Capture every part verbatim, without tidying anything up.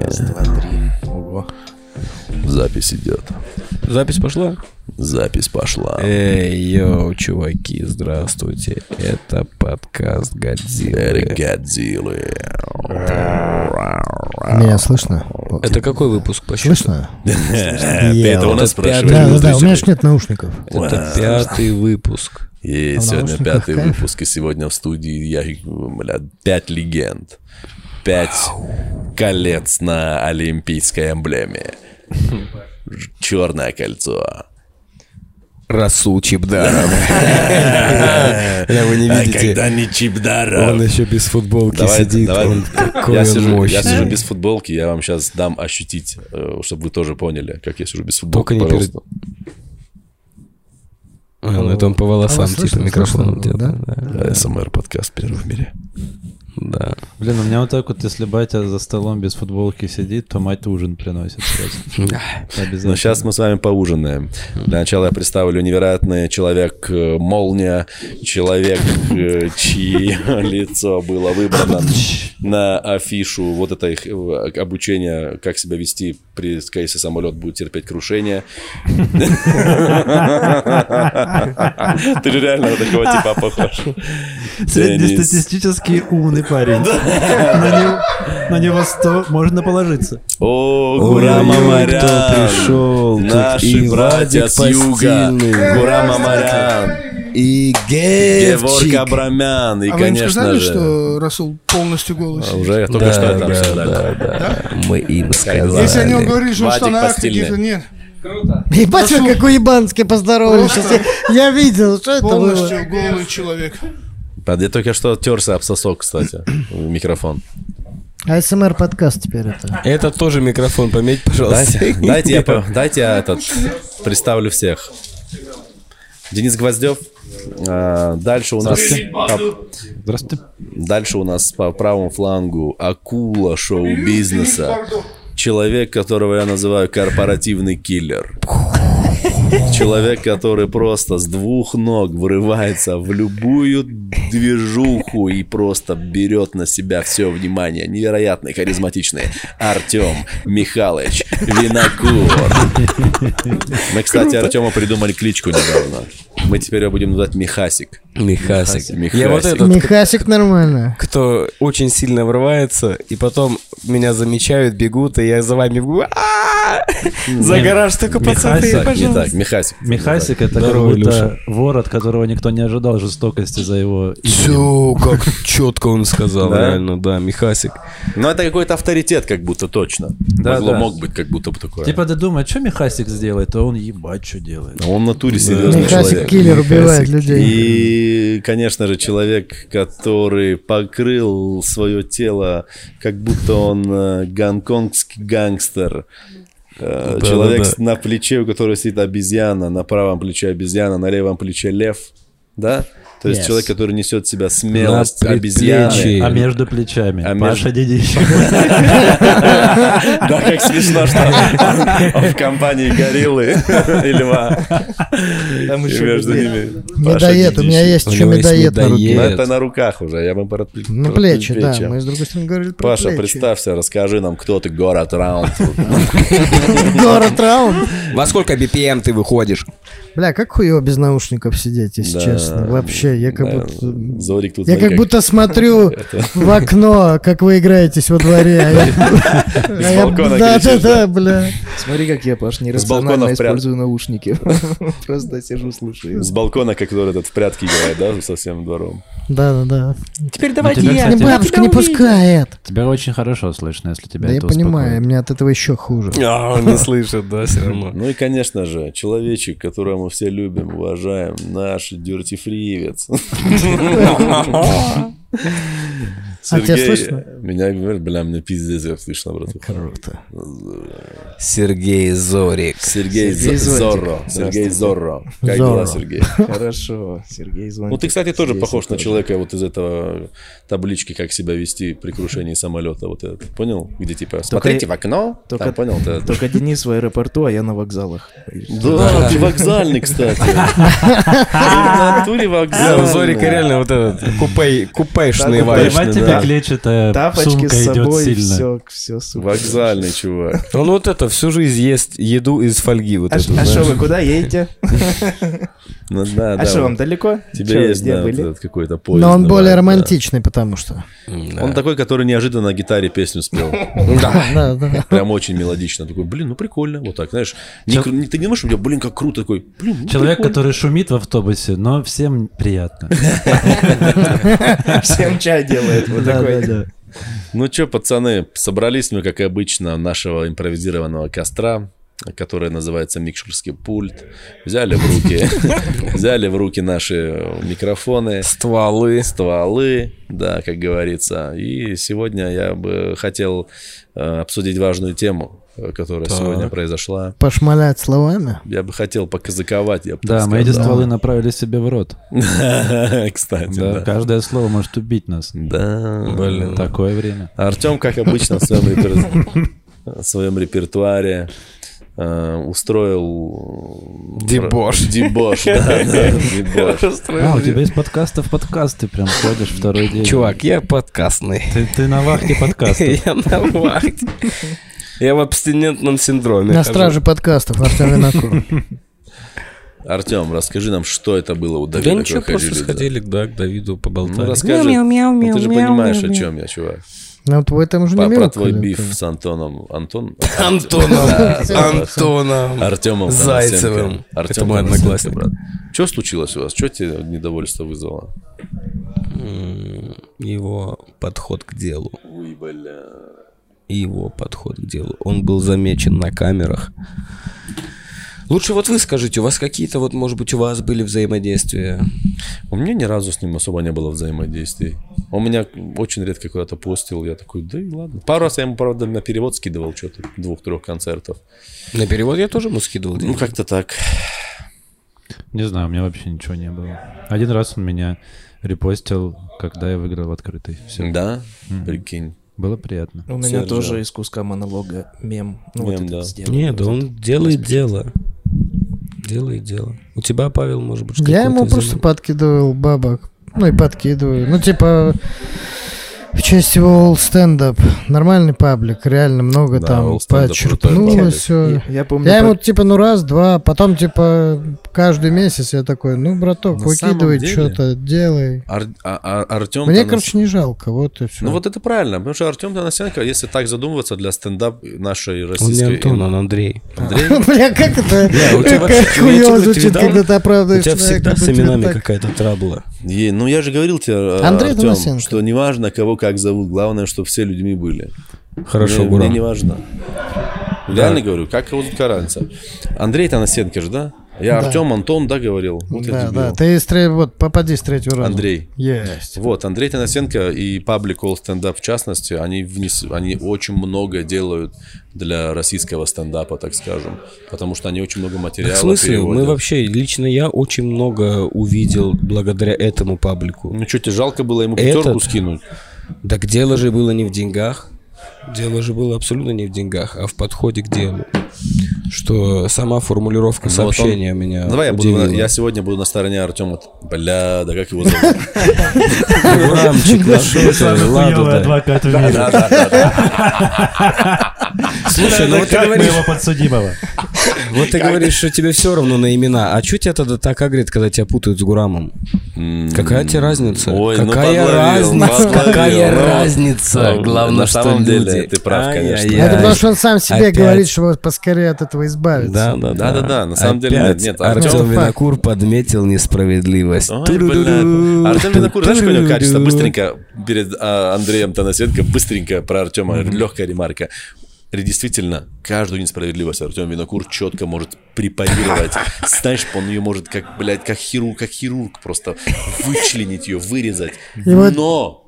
Раз, два, три. Ого. Запись идет. Запись пошла? Запись пошла. Эй, йоу, чуваки, здравствуйте. Это подкаст Гадзилы. Это Гадзилы. Меня слышно? Это какой выпуск по счету? Слышно? Это у нас спрашивают. Да, у меня же нет наушников. Это пятый выпуск. И сегодня пятый выпуск. И сегодня в студии я, блядь, пять легенд. Пять колец на олимпийской эмблеме. Черное кольцо. Расул Чипдаров. Вы не видите. А когда не Чипдаров. Он еще без футболки сидит. Я сижу без футболки, я вам сейчас дам ощутить, чтобы вы тоже поняли, как я сижу без футболки. Только не перед... Ну это он по волосам, типа микрофоном делает. АСМР-подкаст первый в мире. Да. Блин, у меня вот так вот, если батя за столом без футболки сидит, то мать ужин приносит. Но сейчас мы с вами поужинаем. Для начала я представлю невероятный человек-молния, человек, чье лицо было выбрано на афишу вот это их обучение, как себя вести, при, если самолет будет терпеть крушение. Ты же реально на такого типа похож. Среднестатистически умный парень. На него сто можно положиться. О, Гурам Амарян. Пришел. Наши братья с юга. Гурам Амарян. И Геворг Абрамян. И, а конечно, вы им сказали, же... что Расул полностью голый? А, уже только да, что я там да, все да, да, да. Мы им сказали. Если о нем говоришь, что в штанах каких-то нет. Круто. Ебать, он какой ебанский поздоровался. Я видел, что это было. Полностью голый человек. Я только что терся об сосок, кстати, микрофон. эй эс эм ар подкаст теперь это. Это тоже микрофон, пометь, пожалуйста. Дайте я этот представлю всех. Денис Гвоздев. Дальше у нас... Здравствуйте. Дальше у нас по правому флангу акула шоу-бизнеса. Человек, которого я называю корпоративный киллер. Человек, который просто с двух ног врывается в любую движуху и просто берет на себя все внимание. Невероятный, харизматичный Артем Михайлович Винокур. Мы, кстати, Артему придумали кличку недавно. Мы теперь его будем называть Михасик. Михасик. Михасик. Я вот этот, Михасик нормально. Кто очень сильно врывается, и потом меня замечают, бегут, и я за вами бегу. За гараж только пацаны, пожалуйста. Михасик. Михасик — это какой-то вор, от которого никто не ожидал жестокости за его... Все, как четко он сказал, реально, да, Михасик. Ну, это какой-то авторитет, как будто точно. Мог быть, как будто бы такое. Типа ты думаешь, что Михасик сделает, а он ебать что делает. Он в натуре серьезный человек. Киллер убивает людей. И, конечно же, человек, который покрыл свое тело, как будто он гонконгский гангстер. Да, человек да, да. на плече, у которого сидит обезьяна, на правом плече обезьяна, на левом плече лев. Да? То есть yes. человек, который несет в себя смелость, обезьяны. А между плечами а Паша между... Дедищев. Да, как смешно, что в компании гориллы и льва. Там еще между ними медоед, у меня есть еще медоед на руке. Это на руках уже, я бы про плечи. На плечи, да, мы с другой стороны говорили про плечи. Паша, представься, расскажи нам, кто ты, город раунд. Город раунд? Во сколько би пи эм ты выходишь? Бля, как хуево без наушников сидеть, если честно, вообще. Я как, да, будто... Зорик тут я как будто смотрю в окно, как вы играетесь во дворе. С балкона. Да-да-да, бля. Смотри, как я, Паш, нерационально использую наушники. Просто сижу, слушаю. С балкона, как кто этот в прятки играет, да, со всем двором. Да-да-да. Теперь давайте я. Бабушка не пускает. Тебя очень хорошо слышно, если тебя это успокоит. Да я понимаю, мне от этого еще хуже. А, не слышит, да, все равно. Ну и, конечно же, человечек, которого мы все любим, уважаем, наш дюрти-фривец. Сергей, а тебя слышно? Меня, бля, мне пиздец, я слышно, брат. Круто. Сергей Зорик. Сергей, Сергей Зорро. Сергей Зорро. Как дела, Сергей? Хорошо. Сергей звонит. Ну, ты, кстати, тоже Сергей похож на человека вот из этого таблички, как себя вести при крушении самолета. Вот этот. Понял? Где типа смотрите только, в окно. Только, там, понял, ты, только это... Денис в аэропорту, а я на вокзалах. Да, ты вокзальный, кстати. В натуре вокзал. У Зорика реально вот этот купейшный вайшный. да. клечет, а тапочки сумка с собой, идет сильно. Все, все супер. Вокзальный чувак. Он вот это всю жизнь ест еду из фольги. Вот а что а вы куда едете? Ну, да, а что да, вам вот. Далеко? Тебе есть да, вот какой-то поезд. Но он давай, более романтичный, да. потому что. Да. Он такой, который неожиданно на гитаре песню спел. Да, да. Прям очень мелодично. Такой, блин, ну прикольно. Вот так, знаешь. Ты не думаешь, у меня, блин, как круто такой. Человек, который шумит в автобусе, но всем приятно. Всем чай делает. Вот такой. Ну что, пацаны, собрались мы, как обычно, нашего импровизированного костра, которая называется микшерский пульт. Взяли в руки, взяли в руки наши микрофоны. Стволы. Стволы, да, как говорится. И сегодня я бы хотел э, обсудить важную тему, которая так. сегодня произошла. Пошмалять словами? Я бы хотел показыковать. Я бы да, мы эти стволы направили себе в рот. Кстати, да. Каждое слово может убить нас. Да. Блин. Такое время. Артем, как обычно, в своем репертуаре устроил... Дебош. Дебош, да. А, у тебя из подкастов подкасты прям ходишь второй день. Чувак, я подкастный. Ты на вахте подкастов. Я на вахте. Я в абстинентном синдроме. На страже подкастов, Артем Винокур. Артем, расскажи нам, что это было у Давида. Да ничего, просто сходили к Давиду, поболтали. Расскажи. Ты же понимаешь, о чем я, чувак. Ну, вот в этом же не про твой биф с Антоном. Антон? Антоном. Антоном. Артемом Зайцевым. Это мой одноклассник, брат. Что случилось у вас? Что тебе недовольство вызвало? Его подход к делу. Ой, бля. Его подход к делу. Он был замечен на камерах. Лучше вот вы скажите, у вас какие-то, вот, может быть, у вас были взаимодействия? У меня ни разу с ним особо не было взаимодействий. Он меня очень редко куда-то постил. Я такой, да и ладно. Пару раз я ему, правда, на перевод скидывал что-то, двух-трех концертов. На перевод я тоже ему скидывал деньги. Ну, как-то так. Не знаю, у меня вообще ничего не было. Один раз он меня репостил, когда я выиграл в открытый. Все. Да? Mm-hmm. Прикинь. Было приятно. У меня Сержа. Тоже из куска монолога мем. Ну, мем, вот да. Сделал, нет, вот он делает дело. Делает дело. У тебя, Павел, может быть, что-то. Я ему зим... просто подкидывал бабок. Ну и подкидываю. Ну, типа, в честь его All Stand Up. Нормальный паблик. Реально много да, там подчеркнуло все. Я, я, помню, я ему, про... типа, ну раз-два. Потом, типа, каждый месяц я такой, ну, браток, на выкидывай что-то, делай. Ар... А, а, Артем Мне, Танас... короче, не жалко. Вот и все. Ну, вот это правильно. Потому что Артем Танасенко, если так задумываться, для стендап нашей российской... Он не Антон, он Андрей. Андрей? Бля, как это? Как хуёво звучит, когда ты оправдываешь. У тебя всегда с именами какая-то трабла. Ну, я же говорил тебе, Артем, что неважно, кого как зовут, главное, чтобы все людьми были. Хорошо, Гурам. Мне не важно. Реально говорю, как его зовут Каранца. Андрей Танасенко же, да? Я да. Артем, Антон, да, говорил? Вот да, да, ты стр... вот, попади с третьего раза. Андрей. Есть. Вот, Андрей Танасенко и паблик All Stand Up в частности, они, внес... они очень много делают для российского стендапа, так скажем. Потому что они очень много материала переводят. В смысле? Мы вообще, лично я очень много увидел благодаря этому паблику. Ну что, тебе жалко было ему пятерку Этот... скинуть? Так дело же было не в деньгах. Дело же было абсолютно не в деньгах, а в подходе к делу. Что сама формулировка сообщения вот он... меня Давай удивила. Я, буду, я сегодня буду на стороне Артема. Бля, да как его зовут? Гурамчик, адвокат в мире. Слушай, ну вот ты говоришь... моего подсудимого. Вот ты говоришь, что тебе все равно на имена. А что тебя тогда так агрит, когда тебя путают с Гурамом? Какая тебе разница? Какая разница? Какая разница? Главное, что люди. Ты прав, конечно. Это потому, что он сам себе говорит, что поскорее от этого избавиться. Да, да, да. да, да. На самом деле нет. нет. Артем Винокур подметил несправедливость. Ой, Артем Винокур, знаешь, какое у него качество? Быстренько перед Андреем Танасенко, быстренько про Артема, легкая ремарка. Действительно, каждую несправедливость Артем Винокур четко может препарировать. Знаешь, он ее может как, блядь, как хирург, как хирург просто вычленить ее, вырезать. Но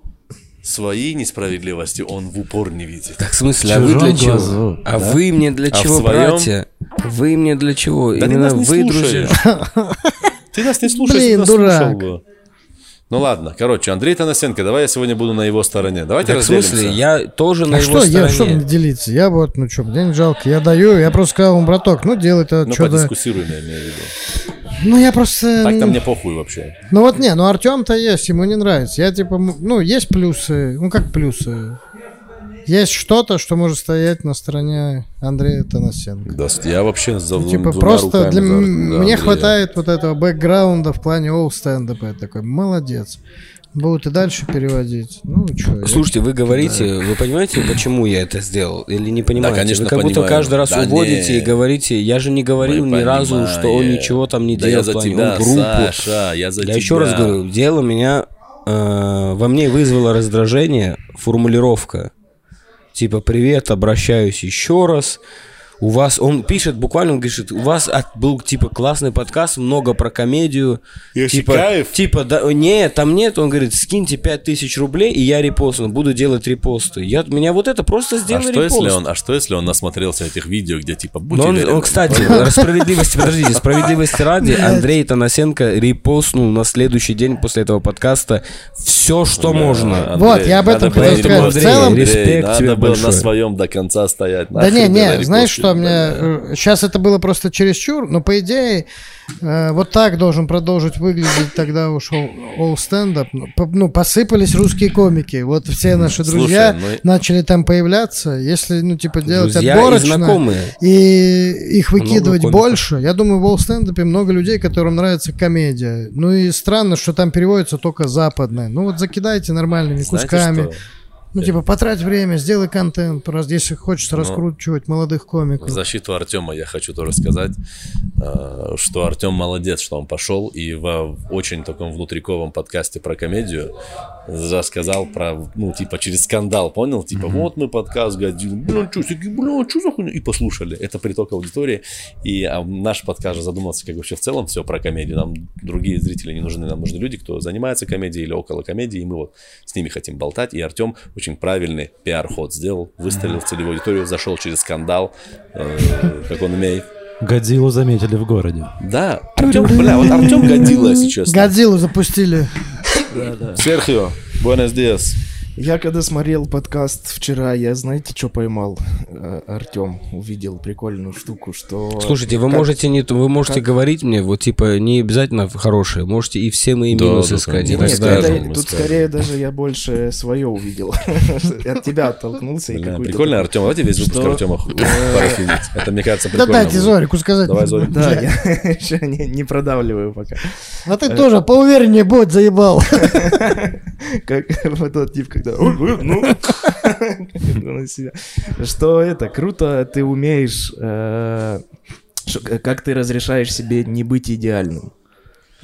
своей несправедливости он в упор не видит. Так, в смысле, а вы для чего? Глазу, а да? вы мне для а чего, своем... братья? Вы мне для чего? Да именно вы, друзья. Ты нас не слушаешь, ты нас слушал бы. Ну ладно, короче, Андрей Танасенко, давай я сегодня буду на его стороне. Давайте разделимся. В смысле, я тоже на его стороне. А что мне делиться? Я вот, ну что, мне не жалко, я даю, я просто сказал вам, браток, ну делай это что-то. Ну подискуссируй, я имею в виду. Ну, я просто... Так-то мне похуй вообще. Ну, вот не, ну, Артем-то есть, ему не нравится. Я, типа, ну, есть плюсы, ну, как плюсы. Есть что-то, что может стоять на стороне Андрея Танасенко. Да, я вообще за ну, типа, двумя просто руками. Для... За... Мне хватает вот этого бэкграунда в плане all stand-up. Я такой, молодец. Будут и дальше переводить. Ну, что, слушайте, я... вы говорите, да. Вы понимаете, почему я это сделал? Или не понимаете? Да, конечно, вы как будто понимаю. Каждый раз да уводите нет. и говорите, я же не говорил мы ни понимаем. Разу, что он ничего там не да делал. Я за тебя, он группу. Саша, я за я тебя. Еще раз говорю, дело меня... Э, во мне вызвало раздражение формулировка. Типа, привет, обращаюсь еще раз. У вас, он пишет, буквально он пишет, у вас от, был, типа, классный подкаст, много про комедию. Типа, кайф. Типа, да, нет, там нет, он говорит, скиньте пять тысяч рублей, и я репостну, буду делать репосты. Я, меня вот это просто сделал а репост. Если он, а что, если он насмотрелся этих видео, где, типа, будь он, он, кстати, справедливости, подождите, справедливости ради, Андрей Танасенко репостнул на следующий день после этого подкаста все, что можно. Вот, я об этом хотел. В целом, респект тебе большой. На своем до конца стоять. Да не, не, знаешь что? Мне... Сейчас это было просто чересчур, но по идее э, вот так должен продолжить выглядеть тогда уж all stand-up. Ну, посыпались русские комики. Вот все наши друзья Слушай, мы... начали там появляться. Если, ну, типа, делать друзья отборочно и, и их выкидывать больше, я думаю, в all stand-up много людей, которым нравится комедия. Ну и странно, что там переводится только западное. Ну вот закидайте нормальными Знаете кусками. Что? Ну, типа, потрать время, сделай контент, если хочется раскручивать ну, молодых комиков. В защиту Артема я хочу тоже сказать, что Артем молодец, что он пошел и в очень таком внутриковом подкасте про комедию рассказал про, ну, типа, через скандал, понял? Типа, mm-hmm. вот мы подкаст Гадзилы, блин, что, Сергей, блин, что за хуйня? И послушали. Это приток аудитории. И наш подкаст же задумался, как вообще в целом все про комедию. Нам другие зрители не нужны, нам нужны люди, кто занимается комедией или около комедии, и мы вот с ними хотим болтать. И Артем очень правильный пиар-ход сделал, выстрелил в целевую аудиторию, зашел через скандал, э, как он умеет. Годзиллу заметили в городе. Да, Артем, бля, вот Артем Годзилла, если честно. Годзиллу запустили. Да, да. Серхио, buenos días. Я когда смотрел подкаст вчера, я, знаете, что поймал? Артем увидел прикольную штуку, что... Слушайте, вы как... можете не, вы можете как... говорить мне, вот, типа, не обязательно хорошие, можете и все мои да, минусы сказать. Да, нет, скажем, тут скажем. Скорее даже я больше свое увидел. От тебя оттолкнулся. Прикольно, Артем, давайте весь выпуск Артема похилить. Это, мне кажется, прикольно. Да дайте Зорику сказать. Давай, Зорик. Да, я еще не продавливаю пока. А ты тоже поувереннее будь, заебал. Как вот тот тип, когда... Что это? Круто, ты умеешь, как ты разрешаешь себе не быть идеальным.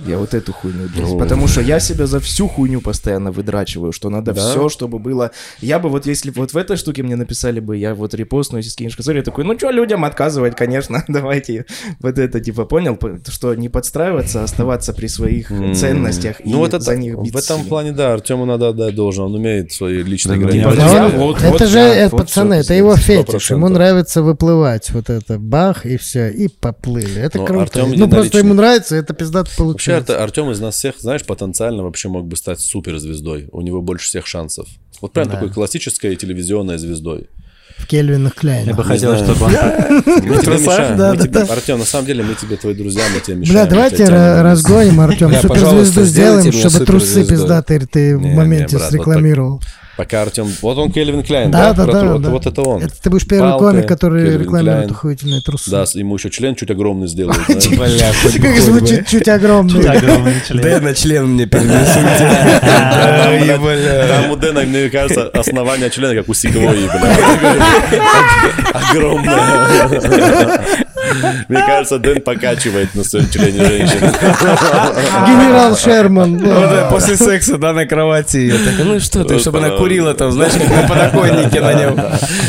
Я вот эту хуйню делаю. Потому что я себя за всю хуйню постоянно выдрачиваю, что надо да? все, чтобы было. Я бы вот, если вот в этой штуке мне написали бы, я вот репостну, если скинешь козырь, я такой, ну что, людям отказывать, конечно, давайте. Вот это, типа, понял, что не подстраиваться, оставаться при своих mm-hmm. ценностях ну, и вот это, за них биться. В этом плане, да, Артему надо отдать должное, он умеет свои личные да, границы. Да, он, вот, это вот, же, да, вот, пацаны, это его фетиш, ему нравится выплывать, вот это, бах, и все, и поплыли. Это ну, круто. Ну, просто ему нравится, это пиздато получается. Вообще, Артем из нас всех, знаешь, потенциально вообще мог бы стать суперзвездой. У него больше всех шансов. Вот прям да. такой классической телевизионной звездой. В Кельвинах Кляйнах. Я бы хотел, знаю. Чтобы он... Мы тебе мешаем. Да, да, тебе... да. Артем, на самом деле, мы тебе, твои друзья, мы тебе мешаем. Бля, давайте разгоним, Артем. Суперзвезду сделаем, чтобы трусы пиздатые ты в моменте срекламировал. Пока Артем... Вот он Кельвин Кляйн, да? Да, да, да. Вот это он. Ты будешь первый комик, который рекламирует охуительные трусы. Да, ему еще член чуть огромный сделают. Как звучит чуть огромный. Дэна член мне перенесут. Там у Дэна, мне кажется, основание члена, как у Сигвойи, огромное. Мне кажется, Дэн покачивает на своем члене женщины. Генерал Шерман. После секса, да, на кровати. Ну что ты, чтобы она курила там, знаешь, на подоконнике на нем.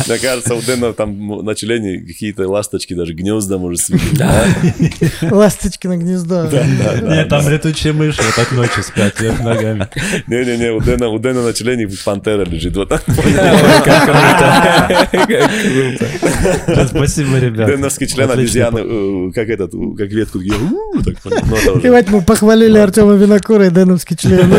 Мне кажется, у Дэна там на члене какие-то ласточки, даже гнезда, может, свидеть. Ласточки на гнездо. Нет, там летучие мыши, вот так ночью спят, вверх ногами. Не-не-не, у Дэна на члене пантера лежит. Вот так. Как круто. Спасибо, ребята. Дэновский член обезьяны, как этот, как ветку. Плевать, мы похвалили Артема Винокура и Дэновский член.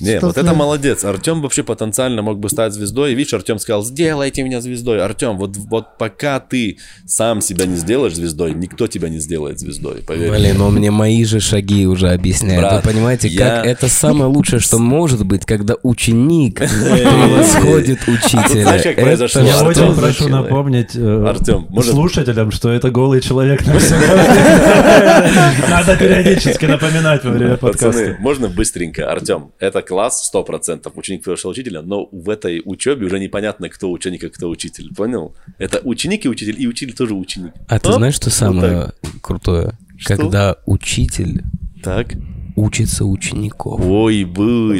Нет, вот это молодец. Артем вообще потенциально мог бы стать звездой. И видишь, Артем сказал, сделайте меня звездой. Артем, вот пока ты сам себя не сделаешь звездой, никто тебя не сделает звездой, поверь. Блин, но мне мои же шаги уже объясняют. Вы понимаете, как это самое лучшее, что может быть, когда ученик восходит учителя. Знаешь, как произошло? Я очень прошу напомнить слушателям, что это голый человек. Надо периодически напоминать во время подкаста. Можно быстренько, Артем? Это класс сто процентов. Ученик превышал учителя, но в этой учебе уже непонятно, кто ученик, а кто учитель. Понял? Это ученик и учитель, и учитель тоже ученик. А ты знаешь, что самое крутое? Когда учитель... Так. Учится учеников. Ой, было.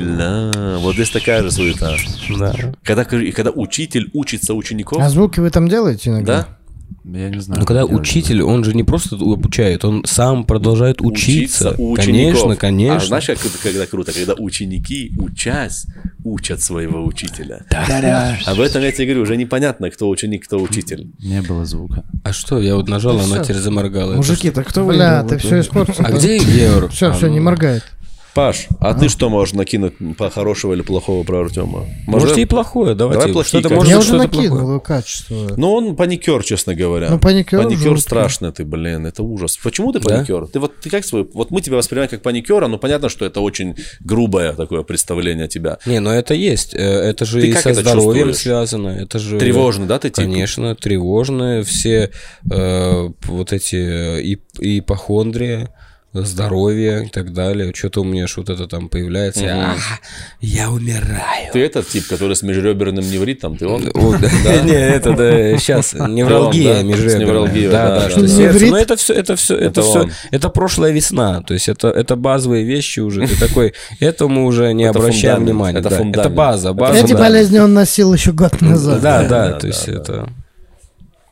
Вот здесь такая же суета. Да. Когда, когда учитель учится учеников. А звуки вы там делаете иногда? Да. Я не знаю. Но когда учитель, он же не просто обучает, он сам продолжает учиться. Учиться у конечно, конечно. А знаешь, как, когда круто, когда ученики, учась, учат своего учителя. Да-да. Об этом я тебе говорю, уже непонятно, кто ученик, кто учитель. Не было звука. А что, я вот нажал, а она теперь заморгала. Мужики, так кто вы? Бля, ты все испортил. А где Георг? Все, все, не моргает. Паш, а, а ты что можешь накинуть по хорошего или плохого про Артема? Может, может и плохое, давайте. Давай плохие, что-то, может, я уже накинул качество. Ну, он паникер, честно говоря. Ну, паникер. Паникер страшный ты, блин, это ужас. Почему ты паникер? Да? Ты вот ты как свой. Вот мы тебя воспринимаем как паникера, но понятно, что это очень грубое такое представление тебя. Не, но это есть. Это же ты и со здоровьем связано. Это же... Тревожно, да, ты типа? Конечно, тревожно. Все э, вот эти ипохондрия. Здоровье и так далее. Что-то у меня что-то там появляется. Угу. А, я умираю. Ты этот тип, который с межреберным невритом, ты он? Не, это сейчас невралгия межреберная. Да, да, что сердце. Но это все, это все, это все, это прошлая весна. То есть это базовые вещи уже. Ты такой, этому уже не обращаем внимания. Это база, база. Эти болезни он носил еще год назад. Да, да, то есть это...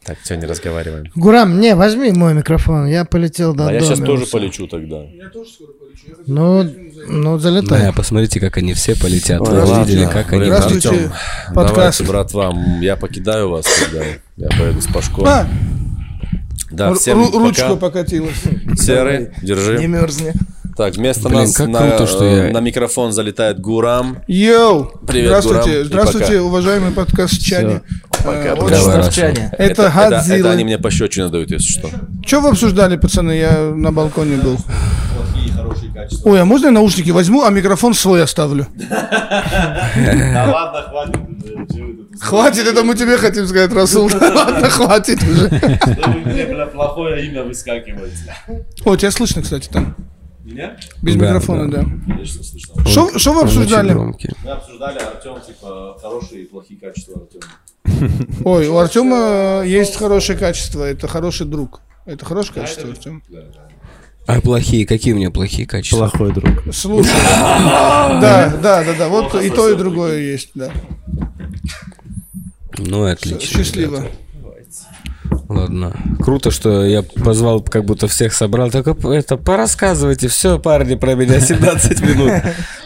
Так, все, не разговариваем. Гурам, не, возьми мой микрофон, я полетел до дома. А я сейчас тоже полечу тогда. Я тоже скоро полечу. Ну, ну залетай. Да, посмотрите, как они все полетят. Вы видели, как они полетят. Давайте, братва, я покидаю вас. Я поеду с Пашком. Да, всем пока. Ручку покатилась. Серый, держи. Не мерзни. Так, вместо Блин, нас на, круто, что я... на микрофон залетает Гурам. Йоу! Привет, здравствуйте, Гурам. Здравствуйте, уважаемые подкастчане. Пока, подкастчане. Это, это Гадзилы. Это, это они меня по щечи надают, если что. Что вы обсуждали, пацаны? Я на балконе был. Плохие, хорошие качества. Ой, а можно я наушники возьму, а микрофон свой оставлю? Да ладно, хватит. Хватит, это мы тебе хотим сказать, Расул. Ладно, хватит уже. Плохое имя выскакивает. О, тебя слышно, кстати, там. Меня? Без да, микрофона, да. Что да. вы обсуждали? Мы обсуждали Артем, типа, хорошие и плохие качества Артема. Ой, у Артема есть хорошее качество, это хороший друг. Это хорошее качество, Артем? А плохие? Какие у меня плохие качества? Плохой друг. Слушай. Да, да, да, да, вот и то, и другое есть, да. Ну, отлично. Счастливо. Ладно. Круто, что я позвал, как будто всех собрал. Так это порассказывайте. Все, парни, про меня семнадцать минут.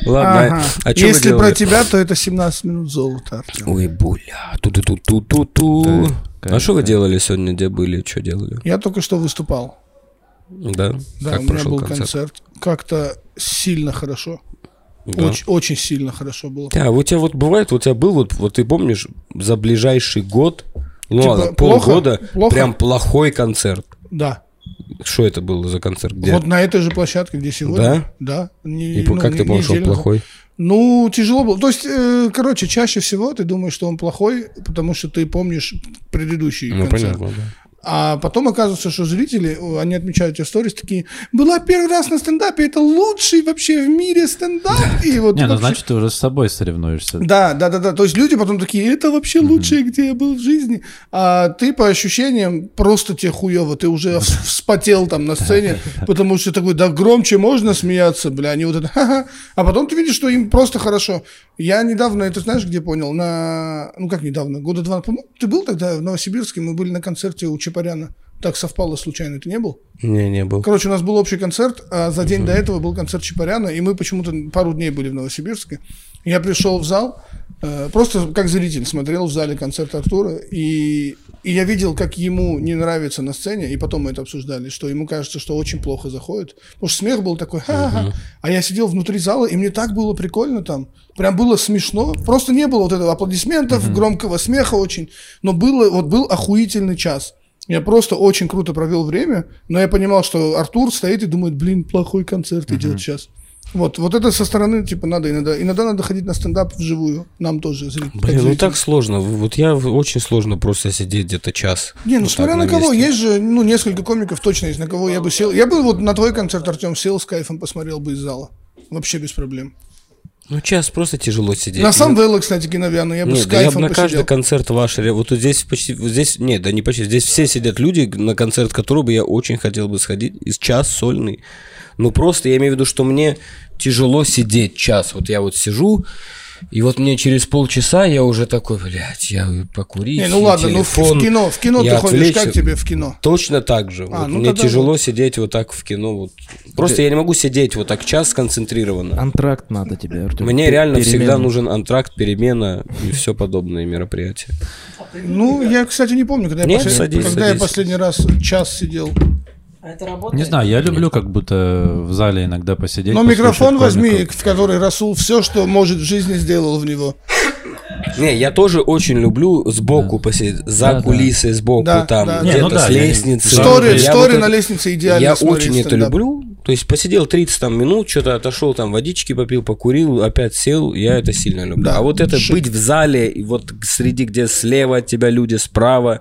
Ладно. Ага. А если про говорили? Тебя, то это семнадцать минут золота, Артем. Ой, буля. Ту-ту-ту-ту-ту-ту. Да, а что вы делали сегодня? Где были? Что делали? Я только что выступал. Да? Да, как у меня был концерт. концерт. Как-то сильно хорошо. Да. Очень, очень сильно хорошо было. А у тебя вот бывает, у тебя был, вот, вот ты помнишь, за ближайший год... Ну типа, ладно, полгода плохо? Прям плохой концерт. Да. Что это было за концерт? Где? Вот на этой же площадке, где сегодня. Да? Да. Не, и ну, как не, ты понял, что он плохой? Ну, тяжело было. То есть, э, короче, чаще всего ты думаешь, что он плохой, потому что ты помнишь предыдущий ну, концерт. Понятно, да. А потом оказывается, что зрители, они отмечают эти сторис, такие, была первый раз на стендапе, это лучший вообще в мире стендап. И вот не, ну вообще... значит, ты уже с собой соревнуешься. Да, да, да, да. То есть люди потом такие, это вообще mm-hmm. лучшее, где я был в жизни. А ты по ощущениям просто тебе хуево, ты уже вспотел там на сцене, потому что такой, да громче можно смеяться, бля, они вот это, ха-ха. А потом ты видишь, что им просто хорошо. Я недавно, это знаешь, где понял, на, ну как недавно, года два, ты был тогда в Новосибирске, мы были на концерте у Чапаряна. Чапаряна. Так совпало случайно, ты не был? Не, не был. Короче, у нас был общий концерт, а за день угу. до этого был концерт Чапаряна, и мы почему-то пару дней были в Новосибирске. Я пришел в зал, просто как зритель смотрел в зале концерт Артура, и, и я видел, как ему не нравится на сцене, и потом мы это обсуждали, что ему кажется, что очень плохо заходит, потому что смех был такой, ха-ха-ха. Uh-huh. А я сидел внутри зала, и мне так было прикольно там, прям было смешно, просто не было вот этого аплодисментов, uh-huh. громкого смеха очень, но было, вот был охуительный час. Я просто очень круто провел время, но я понимал, что Артур стоит и думает, блин, плохой концерт uh-huh. идет сейчас. Вот, вот это со стороны, типа, надо иногда, иногда надо ходить на стендап вживую, нам тоже. Зритель, Блин, зритель. ну так сложно, вот я, очень сложно просто сидеть где-то час. Не, ну вот смотря на, на кого, есть же, ну, несколько комиков точно есть, на кого я бы сел, я бы вот на твой концерт, Артем, сел с кайфом, посмотрел бы из зала, вообще без проблем. Ну, час просто тяжело сидеть. На Самвела, кстати, Гиновяну, я бы нет, с кайфом да я бы на посидел. Каждый концерт ваш, вот здесь почти, здесь, нет, да не почти, здесь все сидят люди, на концерт которого я очень хотел бы сходить, из час сольный. Ну, просто я имею в виду, что мне тяжело сидеть час. Вот я вот сижу, и вот мне через полчаса я уже такой, блядь, я покурить, не, ну ладно, телефон, ну в кино, в кино ты ходишь, как тебе в кино? Точно так же. А, вот ну, мне тяжело вот... сидеть вот так в кино. Вот. Просто ты... я не могу сидеть вот так час сконцентрированно. Антракт надо тебе, Артем. Мне реально перемена. всегда нужен антракт, перемена и все подобные мероприятия. Ну, я, кстати, не помню, когда, Нет, я, послед... садись, когда садись. я последний раз час сидел. А это работает? Не знаю, я люблю как будто в зале иногда посидеть. Но микрофон возьми, в который Расул все, что может в жизни, сделал в него. Не, я тоже очень люблю сбоку да. посидеть, за да, кулисы, да. сбоку, да, там, да, где-то ну, да, с лестницы. Стори, стори вот на лестнице идеально. Я очень это стендап. люблю. То есть посидел тридцать там минут, что-то отошел, там водички попил, покурил, опять сел, я это сильно люблю. Да. А вот это Шик. быть в зале, и вот среди, где слева от тебя люди, справа.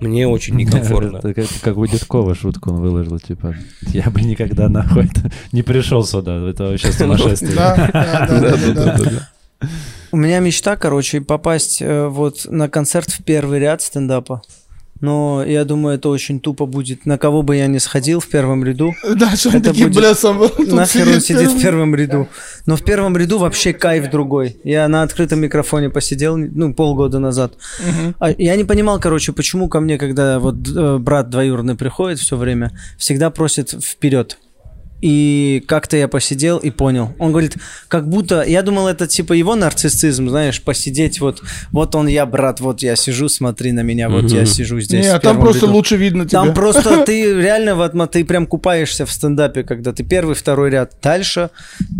Мне очень некомфортно. Это как, как у Дедкова шутку он выложил, типа, я бы никогда нахуй не пришел сюда, это вообще сумасшествие. Да, да, да, да. У меня мечта, короче, попасть вот на концерт в первый ряд стендапа. Но я думаю, это очень тупо будет. На кого бы я ни сходил в первом ряду, да, это будет... Бля, сам нахер он сидит в первом ряду. Но в первом ряду вообще кайф другой. Я на открытом микрофоне посидел, ну, полгода назад. Угу. А я не понимал, короче, почему ко мне, когда вот брат двоюродный приходит все время, всегда просит вперед. И как-то я посидел и понял. Он говорит, как будто... Я думал, это типа его нарциссизм, знаешь, посидеть вот... Вот он я, брат, вот я сижу, смотри на меня, вот угу. я сижу здесь. Нет, там просто ряду. лучше видно тебя. Там просто ты реально, вот ты прям купаешься в стендапе, когда ты первый, второй ряд. Дальше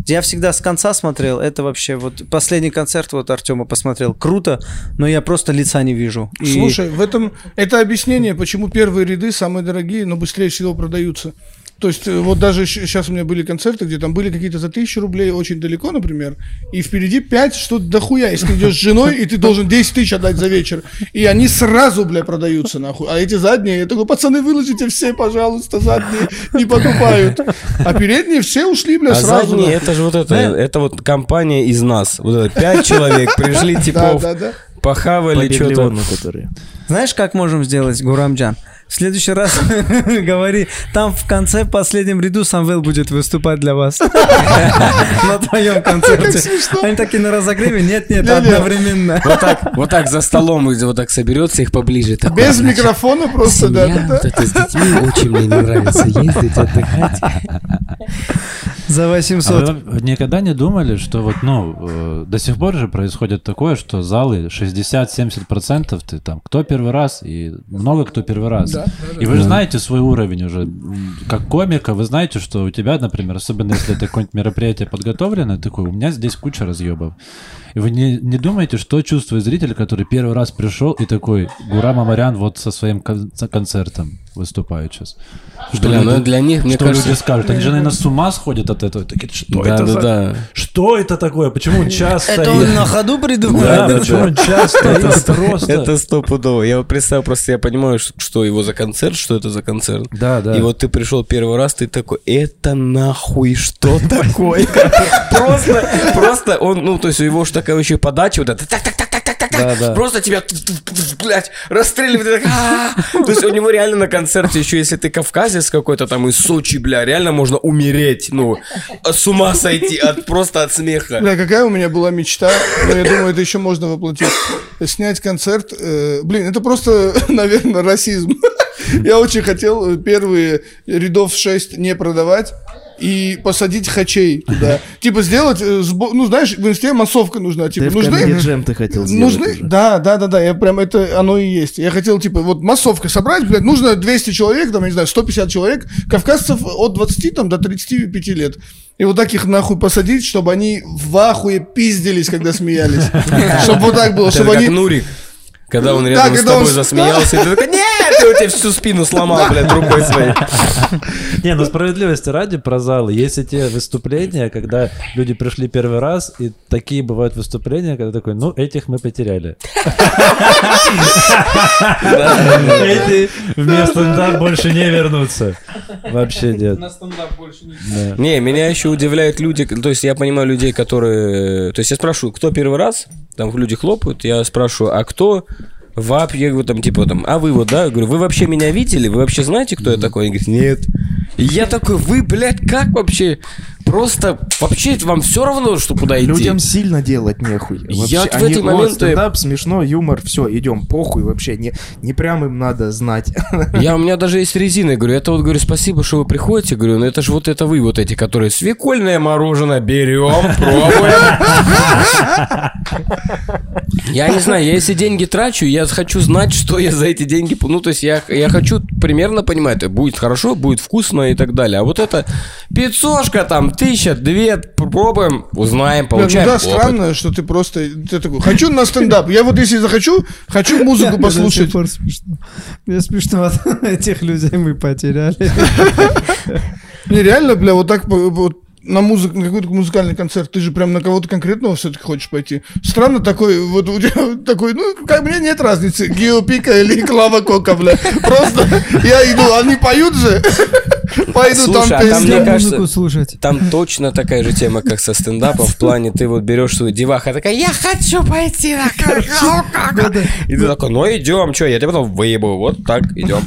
я всегда с конца смотрел. Это вообще вот... Последний концерт вот Артема посмотрел. Круто, но я просто лица не вижу. И... Слушай, в этом... Это объяснение, почему первые ряды самые дорогие, но быстрее всего продаются. То есть вот даже сейчас у меня были концерты, где там были какие-то за тысячу рублей очень далеко, например, и впереди пять, что дохуя, если ты идешь с женой, и ты должен десять тысяч отдать за вечер, и они сразу, бля, продаются, нахуй. А эти задние, я такой, пацаны, выложите все, пожалуйста, задние не покупают. А передние все ушли, бля, а сразу. А задние, нахуй. Это же вот это, да? Это вот компания из нас, вот это пять человек, пришли типов, да, да, да. похавали что-то. Знаешь, как можем сделать, Гурамджан? В следующий раз говори, там в конце, в последнем ряду Самвел будет выступать для вас. На твоем концерте. Они такие на разогреве, нет-нет, одновременно. Вот так за столом вот так соберется, их поближе. Без микрофона просто, да. Вот это с детьми очень мне не нравится ездить, отдыхать. За восемьсот. А вы никогда не думали, что вот, ну, до сих пор же происходит такое, что залы шестьдесят-семьдесят процентов ты там, кто первый раз, и много кто первый раз. Да, и вы же да. знаете свой уровень уже, как комика, вы знаете, что у тебя, например, особенно если это какое-нибудь мероприятие подготовлено, такое, у меня здесь куча разъебов. И вы не, не думаете, что чувствует зритель, который первый раз пришел и такой, Гурам Амарян вот со своим кон- концертом выступает сейчас. Что, Бля, люди, для них, мне что кажется... люди скажут? Они же, наверное, с ума сходят от этого. Такие, что, да, это да, за... да. что это такое? Почему он час стоит? Это он на ходу придумал? Да, почему он час стоит? Это стопудово. Я представил, просто я понимаю, что его за концерт, что это за концерт. Да, да. И вот ты пришел первый раз, ты такой, это нахуй что такое? Просто, просто он, ну, то есть у его же такая еще подача, вот это так-так-так-так-так-так, просто тебя, блядь, расстреливает. То есть у него реально на концерте еще, если ты кавказец какой-то там из Сочи, бля, реально можно умереть, ну, с ума сойти от, просто от смеха. Бля, какая у меня была мечта, но я думаю, это еще можно воплотить. Снять концерт, э, блин, это просто, наверное, расизм. Я очень хотел первые рядов шесть не продавать. и посадить хачей туда. Типа сделать, ну знаешь, в инсте массовка нужна. Типа, нужны джем ты хотел сделать. Нужны, да, да, да, да, я прям, это оно и есть. Я хотел, типа, вот массовка собрать, блядь, нужно двести человек, там, я не знаю, сто пятьдесят человек, кавказцев от двадцати там до тридцати пяти лет. И вот так их нахуй посадить, чтобы они в ахуе пиздились, когда смеялись. Чтобы вот так было, чтобы они... Это как Нурик, когда он рядом с тобой засмеялся, и ты такой, нет! Я тебе всю спину сломал, блядь, рукой своей. Не, ну справедливости ради про залы. Есть и те выступления, когда люди пришли первый раз, и такие бывают выступления, когда такой, ну, этих мы потеряли. Эти вместо стендап больше не вернутся. Вообще нет. На стендап больше не вернутся. Не, меня еще удивляют люди, то есть я понимаю людей, которые... То есть я спрашиваю, кто первый раз? Там люди хлопают, я спрашиваю, а кто... Вап, я говорю, там, типа, там, а вы вот, да? Я говорю, вы вообще меня видели? Вы вообще знаете, кто я такой? Они говорят, нет. И я такой, вы, блядь, как вообще? Просто, вообще, вам все равно, что куда идти? Людям сильно делать нехуй. Вообще, я они, в этот момент... Стендап, смешно, юмор, все, идем, похуй вообще. Не, не прям им надо знать. Я, у меня даже есть резина, я говорю, это вот, говорю, спасибо, что вы приходите. Говорю, ну это же вот это вы, вот эти, которые свекольное мороженое берем, пробуем. Я не знаю, я если деньги трачу, я хочу знать, что я за эти деньги... Ну, то есть я, я хочу примерно понимать, будет хорошо, будет вкусно и так далее. А вот это пятьсошка там, тысяча, две, пробуем, узнаем, получаем. Да, да, странно, что ты просто... Ты такой, хочу на стендап. Я вот если захочу, хочу музыку послушать. Мне смешно. Этих людей мы потеряли. Не, реально, бля, вот так... На, музык, на какой-то музыкальный концерт, ты же прям на кого-то конкретного все-таки хочешь пойти. Странно такой, вот у тебя такой, ну, ко мне нет разницы, Гио Пика или Клава Кока, бля. Просто я иду, они поют же, пойду. Слушай, там песню. А там, музыку слушать. Там точно такая же тема, как со стендапом, в плане ты вот берешь свою деваха, такая, я хочу пойти на Клаву Кока. И ты такой, ну идем, что, я тебя потом выебу, вот так, идем.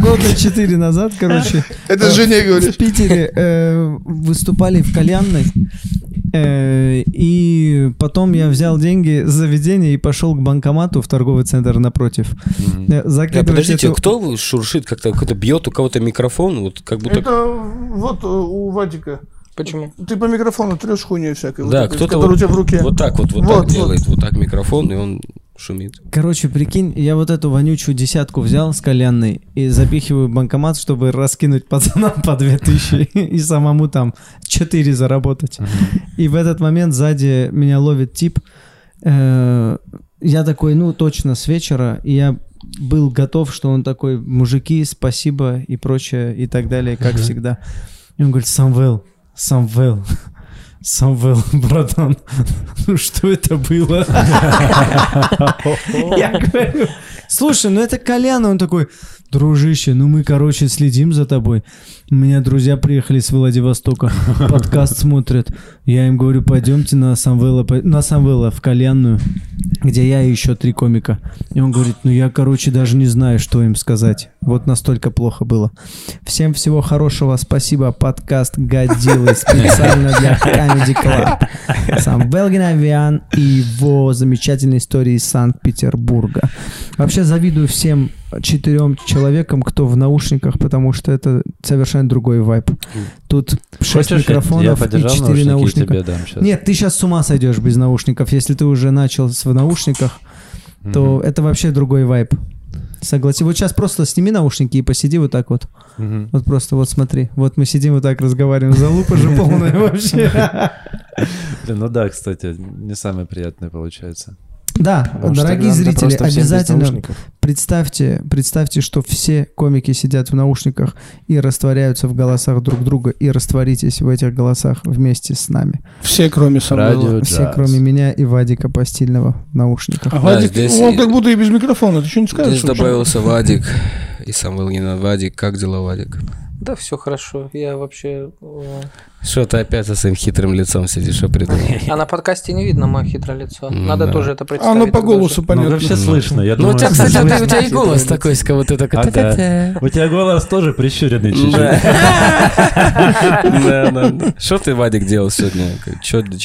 Года четыре назад, короче, это жене говорит. В Питере э, выступали в кальянной, э, и потом я взял деньги с заведения и пошел к банкомату в торговый центр напротив. Mm-hmm. А, подождите, эту... кто шуршит, как-то кто-то бьет у кого-то микрофон, вот как будто. Это вот у Вадика. Почему? Ты по микрофону трешь хуйню всякую. Да, вот, кто-то вот, у тебя в руке. Вот так вот, вот, вот так вот. Делает, вот так микрофон, и он шумит. Короче, прикинь, я вот эту вонючую десятку взял с кальянной и запихиваю в банкомат, чтобы раскинуть пацанам по две тысячи и самому там четыре заработать. И в этот момент сзади меня ловит тип. Я такой, ну точно с вечера, и я был готов, что он такой, мужики, спасибо и прочее, и так далее, как всегда. И он говорит, Самвел, Самвел, Самвел, братан, ну что это было? Я говорю, слушай, ну это Колян, он такой, дружище, ну мы, короче, следим за тобой. У меня друзья приехали с Владивостока, подкаст смотрят. Я им говорю, пойдемте на Самвела, на Самвела в кальянную, где я и еще три комика. И он говорит, ну я, короче, даже не знаю, что им сказать. Вот настолько плохо было. Всем всего хорошего, спасибо. Подкаст «Гадзилы» специально для Comedy Club. Самвел Гиновян и его замечательные истории из Санкт-Петербурга. Вообще завидую всем четырем человекам, кто в наушниках, потому что это совершенно другой вайб. Тут шесть микрофонов и четыре наушника. И нет, ты сейчас с ума сойдешь без наушников. Если ты уже начал в наушниках, mm-hmm. то это вообще другой вайб. Согласен. Вот сейчас просто сними наушники и посиди вот так вот. Mm-hmm. Вот просто вот смотри. Вот мы сидим вот так, разговариваем. Залупа же полная вообще. Ну да, кстати, не самое приятное получается. Да, потому дорогие зрители, обязательно представьте, представьте, что все комики сидят в наушниках и растворяются в голосах друг друга, и растворитесь в этих голосах вместе с нами. Все, кроме самого. Все, кроме меня и Вадика Постильного в наушниках. А да, Вадик, здесь... он как будто и без микрофона, ты что не скажешь? Здесь добавился вообще? Вадик и Самвел Гиновян. Вадик, как дела, Вадик? Да, все хорошо. Я вообще... Что ты опять со своим хитрым лицом сидишь, что придумал? А на подкасте не видно мое хитрое лицо. Надо да. тоже это представить. Оно по голосу понятно. Ну, вообще слышно. Я ну, думаю, у тебя, кстати, слышно. У тебя и голос такой, с кого ты такой... А, да. У тебя голос тоже прищуренный чуть-чуть. Что ты, Вадик, делал сегодня?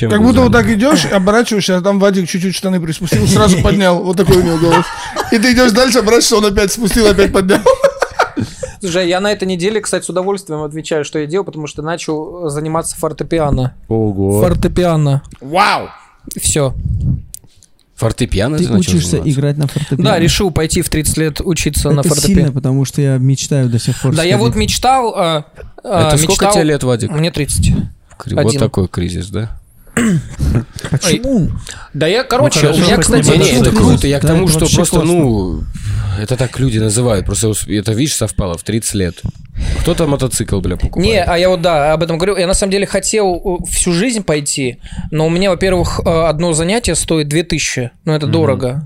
Как будто вот так идешь, оборачиваешься, а там Вадик чуть-чуть штаны приспустил, сразу поднял. Вот такой у него голос. И ты идешь дальше, оборачиваешься, он опять спустил, опять поднял. Слушай, я на этой неделе, кстати, с удовольствием отвечаю, что я делал, потому что начал заниматься фортепиано. Ого. Фортепиано. Вау! Все. Фортепиано ты, ты учишься заниматься? Играть на фортепиано? Да, решил пойти в тридцать лет учиться это на фортепиано. Сильно, потому что я мечтаю до сих пор. Да, сходить. Я вот мечтал... Э, э, это мечтал... сколько тебе лет, Вадик? Мне тридцать. Один. Вот такой кризис, да? Почему? Ой. Да я, короче, ну, у меня, кстати, не, это круто. Я да, к тому, что просто, классно. Ну, это так люди называют. Просто это, видишь, совпало в тридцать лет. Кто-то мотоцикл, бля, покупает. Не, а я вот, да, об этом говорю. Я на самом деле хотел всю жизнь пойти, но у меня, во-первых, одно занятие стоит две тысячи. Ну, это mm-hmm. дорого.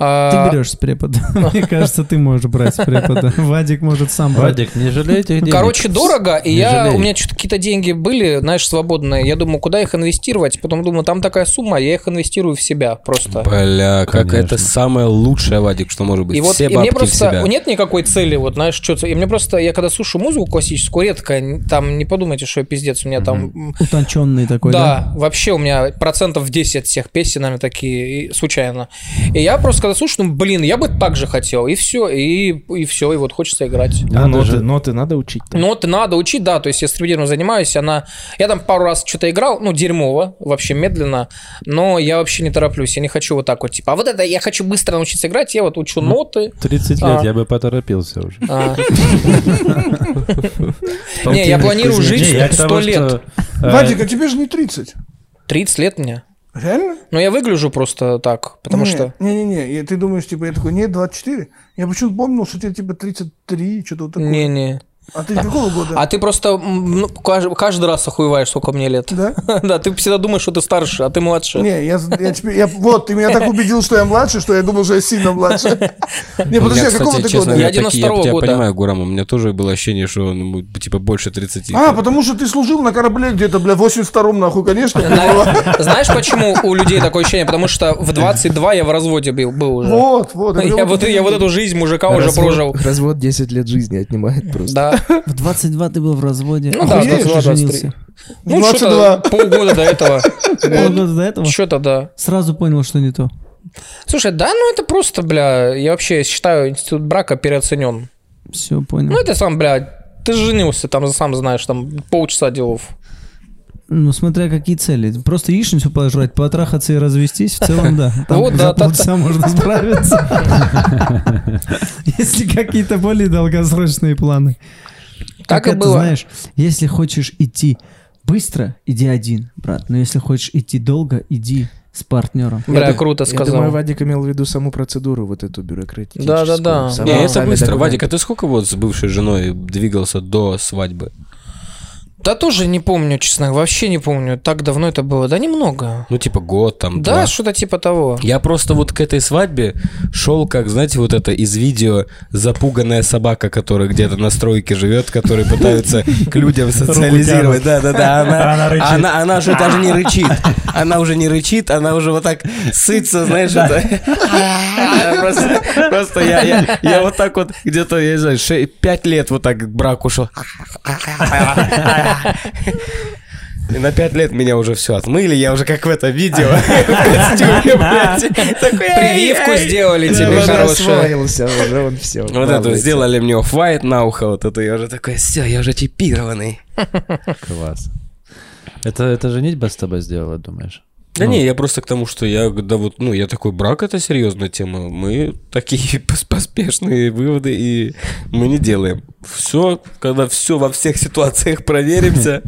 А... Ты берешь с препода. Мне кажется, ты можешь брать с препода. Вадик может сам брать. Вадик, не жалей этих денег. Короче, дорого, и я, у меня что-то какие-то деньги были, знаешь, свободные. Я думаю, куда их инвестировать? Потом думаю, там такая сумма, я их инвестирую в себя просто. Бля, как это самое лучшее, Вадик, что может быть. И вот, и мне просто нет никакой цели, вот, знаешь, что-то. И мне просто, я когда слушаю музыку классическую, редко, там, не подумайте, что я пиздец, у меня там... Утонченный такой, да? Да, вообще у меня процентов десять всех песенами такие, случайно. И я просто когда слушаю, ну, блин, я бы так же хотел, и все, и, и все, и вот хочется играть. А, ну, ноты, же, ноты надо учить. Так. Ноты надо учить, да, то есть я стрипдиром занимаюсь, она... Я там пару раз что-то играл, ну, дерьмово, вообще медленно, но я вообще не тороплюсь, я не хочу вот так вот, типа, а вот это я хочу быстро научиться играть, я вот учу ну, ноты. тридцать а. лет, я бы поторопился уже. Не, я планирую жить сто лет. Вадик, а тебе же не тридцать. тридцать лет мне. Реально? Ну, я выгляжу просто так, потому не, что... Не-не-не, ты думаешь, типа, я такой, нет, двадцать четыре? Я почему-то помнил, что тебе, типа, тридцать три, что-то вот такое. Не-не. А ты какого года? А ты просто ну, каждый, каждый раз охуеваешь, сколько мне лет. Да? Да, ты всегда думаешь, что ты старше, а ты младше. Не, я, я теперь... Я, вот, ты меня так убедил, что я младше, что я думал, что я сильно младше. Не, подожди, а какого ты года? Я девяносто второго года. Я понимаю, Гурам, у меня тоже было ощущение, что он, типа, больше тридцати. А, потому что ты служил на корабле где-то, бля, в восемьдесят втором, нахуй, конечно. Знаешь, почему у людей такое ощущение? Потому что в двадцать два я в разводе был уже. Вот, вот. Я вот эту жизнь мужика уже прожил. Развод десять лет жизни отнимает просто. Да. В двадцать два ты был в разводе. Ну, да, двадцать два, двадцать три. Ну, двадцать два. Полгода до этого. Полгода до этого? Что-то, да. Сразу понял, что не то. Слушай, да, ну это просто, бля, я вообще считаю, институт брака переоценен. Все, понял. Ну, это сам, бля, ты женился, там, сам знаешь, там, полчаса делов. Ну, смотря какие цели. Просто яичницу пожрать, потрахаться и развестись, в целом, да. Там за полчаса можно справиться. Если какие-то более долгосрочные планы. Так и было. Знаешь, если хочешь идти быстро, иди один, брат. Но если хочешь идти долго, иди с партнером. Бля, это круто сказал. Я думаю, Вадик имел в виду саму процедуру, вот эту бюрократическую. Да-да-да. Не, это быстро. Вадик, а ты сколько вот с бывшей женой двигался до свадьбы? Да тоже не помню, честно, вообще не помню. Так давно это было, да немного. Ну, типа год там, да? Да, что-то типа того. Я просто вот к этой свадьбе шел, как, знаете, вот это из видео «Запуганная собака», которая где-то на стройке живет, которая пытается к людям социализировать. Да-да-да, она уже даже не рычит. Она уже не рычит, она уже вот так сытся, знаешь, это. Просто я вот так вот где-то, я не знаю, пять лет вот так брак ушел. И на пять лет меня уже все отмыли, я уже как в этом видео. Прививку сделали тебе хорошую. Вот это сделали мне офф-вайт на ухо, вот это я уже такой, все, я уже чипированный. Класс. Это женитьба с тобой сделала, думаешь? Да ну. Не, я просто к тому, что я, да вот, ну, я такой, брак — это серьезная тема, мы такие поспешные выводы и мы не делаем. Все, когда все во всех ситуациях проверимся.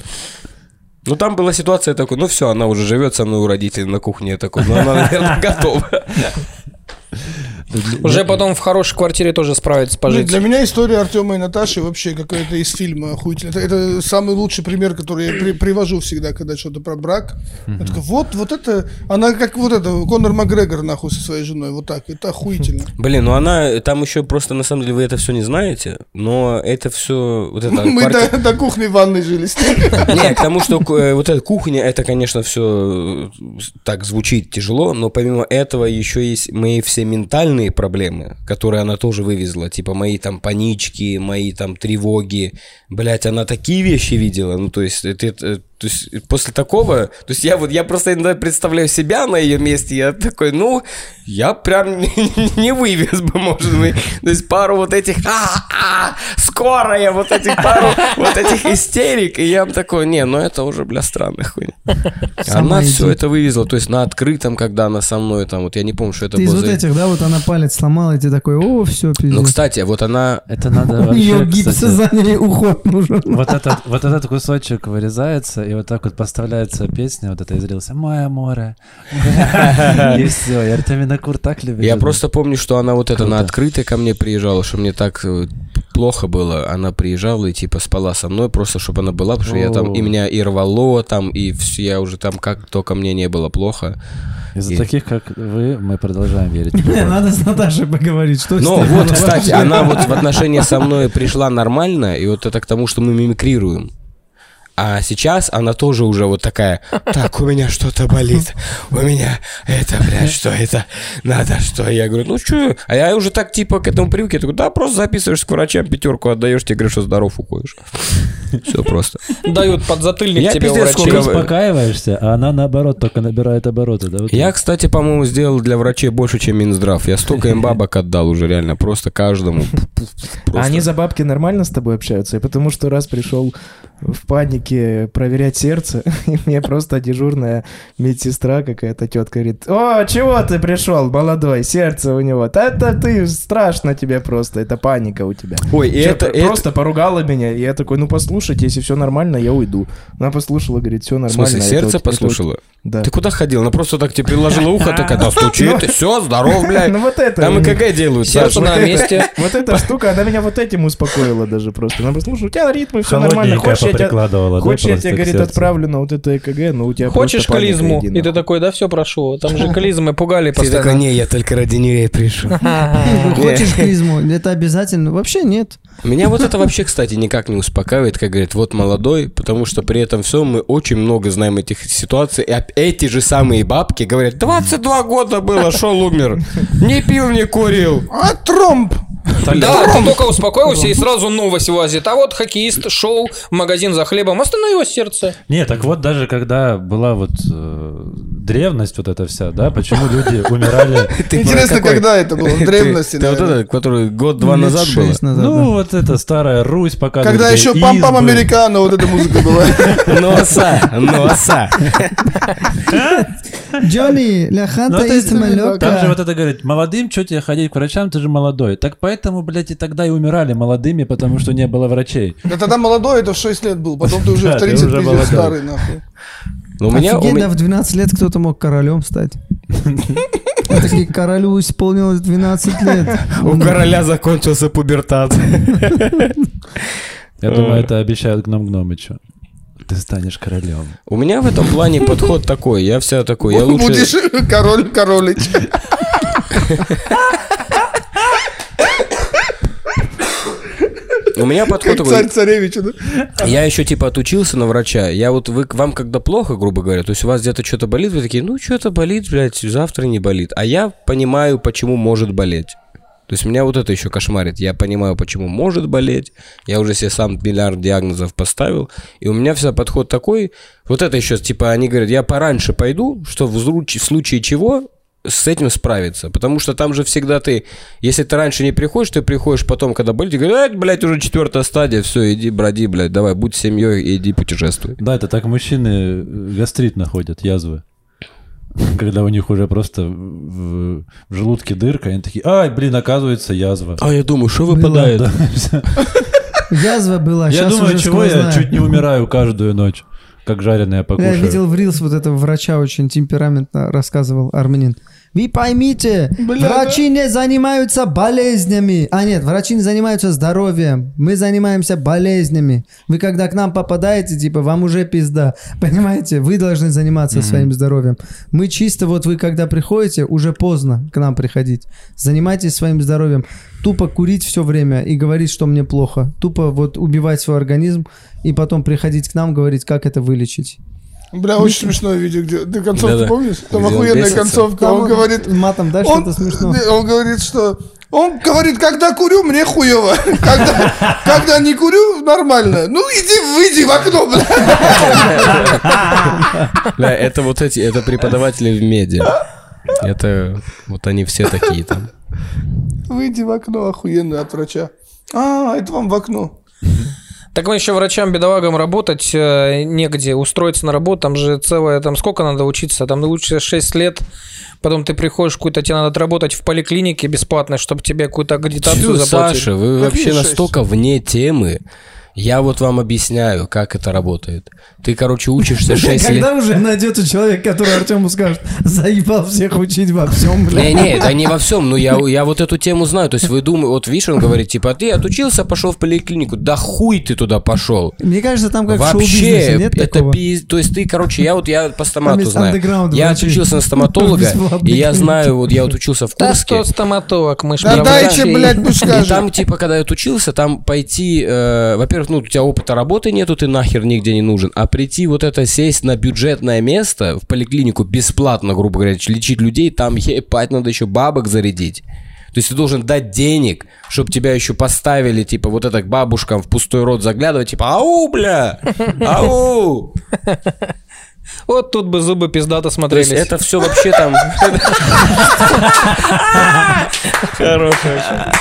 Ну, там была ситуация такой, ну, все, она уже живет со мной у родителей на кухне, я такой, ну, она, наверное, готова. Уже потом в хорошей квартире тоже справится пожить. Для меня история Артема и Наташи вообще какая-то из фильма охуительная. Это самый лучший пример, который я привожу всегда, когда что-то про брак. Вот, вот это, она как вот это, Конор Макгрегор, нахуй, со своей женой, вот так, это охуительно. Блин, ну она, там еще просто, на самом деле, вы это все не знаете, но это все... Мы до кухни в ванной жили. Не, к тому, что вот эта кухня, это, конечно, все так звучит тяжело, но помимо этого еще есть мои все ментальные проблемы, которые она тоже вывезла, типа мои там панички, мои там тревоги, блять, она такие вещи видела, ну то есть это, это То есть после такого, то есть я вот я просто иногда представляю себя на ее месте, я такой, ну, я прям не вывез бы, может быть, то есть пару вот этих, скорая, вот этих пару, вот этих истерик, и я такой, не, ну это уже, бля, странная хуйня. Она все это вывезла, то есть на открытом, когда она со мной там, вот я не помню, что это было. Ты из вот этих, да, вот она палец сломала, и ты такой, о, все, пиздец. Ну, кстати, вот она... Это надо... У нее гипсы заняли, уход нужен. Вот этот кусочек вырезается, и вот так вот поставляется песня, вот это из рилса «Моя море». И все, и Артем Винокур так любит. Я просто помню, что она вот это на открытой ко мне приезжала, что мне так плохо было. Она приезжала и типа спала со мной, просто чтобы она была, потому что я там, и меня и рвало там, и я уже там как только мне не было плохо. Из-за таких, как вы, мы продолжаем верить. Надо с Наташей поговорить. Ну вот, кстати, она вот в отношении со мной пришла нормально, и вот это к тому, что мы мимикрируем. А сейчас она тоже уже вот такая, так, у меня что-то болит, у меня это, блядь, что это, надо что? Я говорю, ну что? А я уже так типа к этому привык, я такой, да, просто записываешься к врачам, пятерку отдаешь, тебе говорят, что здоров, уходишь. Все просто. Дают подзатыльник тебе у врачей. Ты успокаиваешься, а она наоборот только набирает обороты. Я, кстати, по-моему, сделал для врачей больше, чем Минздрав. Я столько им бабок отдал уже реально, просто каждому. Они за бабки нормально с тобой общаются? Потому что раз пришел в панике проверять сердце, и мне просто дежурная медсестра какая-то тетка говорит, о, чего ты пришел, молодой, сердце у него, это ты, страшно тебе просто, это паника у тебя. Ой, и это, это... Просто поругала меня, и я такой, ну послушайте, если все нормально, я уйду. Она послушала, говорит, все нормально. В смысле, сердце это, послушала? Это... Да. Ты куда ходил? Она просто так тебе приложила ухо, такая, да стучит, все, здоров, блядь. Ну вот это. Там ЭКГ делают. Сердце на месте. Вот эта штука, она меня вот этим успокоила даже просто. Она послушала, у тебя ритмы, все нормально. Хочешь, я тебе, говорит, отправлю на вот это ЭКГ, но у тебя просто паника. Хочешь клизму? И ты такой, да, все, прошу. Там же клизмы пугали постоянно. Ты такой, не, я только ради нее пришел. Хочешь клизму? Это обязательно? Вообще нет. Меня вот это вообще, кстати, никак не успокаивает, как говорит, вот молодой, потому что при этом все, мы очень много знаем этих ситуаций, и эти же самые бабки говорят, двадцать два года было, шел, умер, не пил, не курил, а тромб. Да, ты только успокоился, и сразу новость влазит. А вот хоккеист шел в магазин за хлебом, остановилось сердце. Не, так вот даже когда была вот э, древность вот эта вся, да, почему люди умирали... Интересно, когда это было, в древности, да? Вот это, который год-два назад было? Ну, вот это старая Русь пока... Когда еще пам-пам американо, вот эта музыка была. Носа, носа. Джонни, ляхата из малёка. Там же вот это говорит, молодым, что тебе ходить к врачам, ты же молодой. Так поэтому... Поэтому, блядь, и тогда и умирали молодыми, потому что не было врачей. Да тогда молодой, это в шесть лет был, потом ты уже в тридцать, ты уже старый, нахуй. Офигенно, в двенадцать лет кто-то мог королем стать. Такие, королю исполнилось двенадцать лет. У короля закончился пубертат. Я думаю, это обещают Гном Гномычу. Ты станешь королем. У меня в этом плане подход такой, я вся такой, я лучше... Будешь король королич. У меня подход такой. Царь царевича, да? Я еще типа отучился на врача. Я вот вы, вам когда плохо, грубо говоря, то есть у вас где-то что-то болит, вы такие, ну что-то болит, блядь, завтра не болит. А я понимаю, почему может болеть. То есть меня вот это еще кошмарит. Я понимаю, почему может болеть. Я уже себе сам миллиард диагнозов поставил. И у меня вся подход такой. Вот это еще, типа, они говорят, я пораньше пойду, что в случае чего... с этим справиться, потому что там же всегда ты, если ты раньше не приходишь, ты приходишь потом, когда болит, и говорят, а, блядь, уже четвертая стадия, все, иди, броди, блядь, давай, будь семьей и иди путешествуй. Да, это так мужчины гастрит находят, язвы. Когда у них уже просто в, в желудке дырка, и они такие, ай, блин, оказывается, язва. А я думаю, что выпадает? Язва была, сейчас уже. Я думаю, чего я чуть не умираю каждую ночь. Как жареное покушаю. Я видел в рилс вот этого врача, очень темпераментно рассказывал армянин. Вы поймите, бля, врачи да? не занимаются болезнями. А нет, врачи не занимаются здоровьем. Мы занимаемся болезнями. Вы когда к нам попадаете, типа, вам уже пизда. Понимаете? Вы должны заниматься mm-hmm. своим здоровьем. Мы чисто вот вы когда приходите, уже поздно к нам приходить. Занимайтесь своим здоровьем. Тупо курить все время и говорить, что мне плохо. Тупо вот убивать свой организм и потом приходить к нам, говорить, как это вылечить. Бля, очень смешное видео, где ты концовку да, помнишь? Там охуенная концовка. Он, он говорит, матом, да, что-то смешно. Он говорит, что Он говорит, когда курю, мне хуево. Когда, когда не курю, нормально. Ну иди, выйди в окно, бля. Бля, это вот эти, это преподаватели в меди. Это вот они все такие там. Выйди в окно, охуенно, от врача. А, это вам в окно. Так еще врачам, бедолагам работать негде, устроиться на работу, там же целое, там сколько надо учиться, там лучше шесть лет, потом ты приходишь какую-то, тебе надо отработать в поликлинике бесплатно, чтобы тебе какую-то аккредитацию заплатили. Саша, вы вообще настолько вне темы. Я вот вам объясняю, как это работает. Ты, короче, учишься шесть лет. Когда уже найдется человек, который Артему скажет, заебал всех учить во всем, блядь? Не-не, да не во всем, но я, я вот эту тему знаю. То есть вы думаете, вот видишь, он говорит, типа, ты отучился, пошел в поликлинику. Да хуй ты туда пошел. Мне кажется, там как в шоу-бизнесе нет такого. Вообще, то есть ты, короче, я вот я по стомату знаю. Я отучился на стоматолога, и я знаю, вот я отучился в Курске. Да что стоматолог, мы ж да дайте, блядь, ну скажем. И там, типа, когда я отучился, там пойти, во-первых, ну, у тебя опыта работы нету, ты нахер нигде не нужен. А прийти вот это, сесть на бюджетное место в поликлинику бесплатно, грубо говоря, лечить людей, там ебать надо еще бабок зарядить. То есть ты должен дать денег, чтобы тебя еще поставили, типа, вот это к бабушкам в пустой рот заглядывать, типа, ау, бля, ау. Вот тут бы зубы пиздато смотрелись. Это все вообще там... Хорошая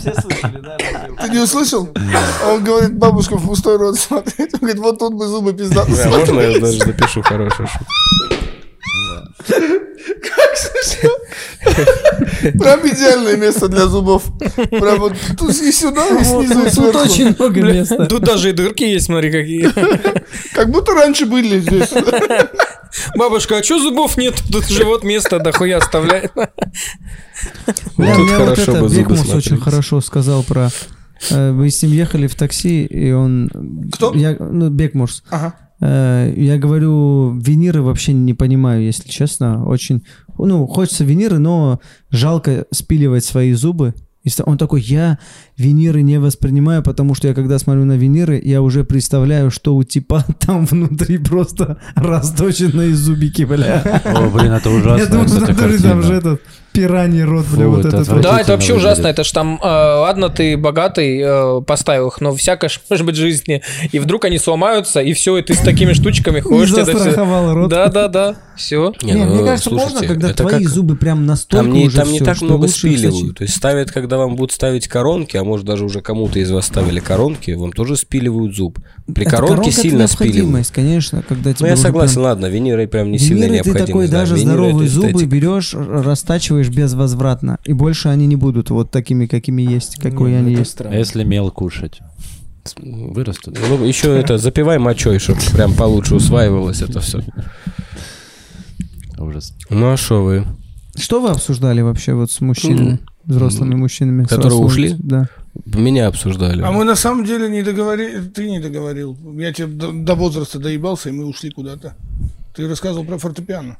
Все слышали, да? Ты не услышал? Он говорит, бабушка в пустой рот смотреть. Он говорит, вот тут бы зубы пиздатые смотрелись. Можно я даже запишу хорошую шутку? Как слышал? Прям идеальное место для зубов. Прям вот тут и сюда, и снизу, и сверху. Тут очень много места. Тут даже и дырки есть, смотри, какие. Как будто раньше были здесь. Бабушка, а чё зубов нет? Тут же вот место дохуя оставляет. Бля, тут хорошо вот бы зубы Бекмурз смотрелись. Очень хорошо сказал про... Э, вы с ним ехали в такси, и он... Кто? Я, ну, Бекмурз. Ага. Э, я говорю, виниры вообще не понимаю, если честно. Очень... Ну, хочется виниры, но жалко спиливать свои зубы. Он такой, я виниры не воспринимаю, потому что я когда смотрю на виниры, я уже представляю, что у типа там внутри просто расточенные зубики, бля. О, блин, это ужасно. Я думаю, внутри там же этот пираньи рот, бля, вот этот. Да, это вообще ужасно, это ж там, ладно, ты богатый, поставил их, но всякое ж может быть жизни, и вдруг они сломаются, и все, и ты с такими штучками ходишь. Не застраховал рот. Да, да, да, все. Мне кажется, можно, когда твои зубы прям настолько уже там не так много спиливают, то есть ставят, когда вам будут ставить коронки, а может даже уже кому-то из вас ставили коронки, вам тоже спиливают зуб. При это коронке сильно спиливают. Конечно, когда тебе. Ну я согласен, прям... ладно, виниры прям не виниры сильно необходимы. Ты такой да, даже виниры, здоровые зубы эстетик. Берешь, растачиваешь безвозвратно, и больше они не будут вот такими, какими есть, какой ну, они есть. Странно. Если мел кушать. Вырастут. Ну, еще это, запивай мочой, чтобы прям получше усваивалось это все. Ужас. Ну а что вы? Что вы обсуждали вообще вот с мужчинами? Взрослыми мужчинами. Которые ушли? Да. Меня обсуждали. А мы на самом деле не договорили. Ты не договорил. Я тебе до, до возраста доебался, и мы ушли куда-то. Ты рассказывал про фортепиано.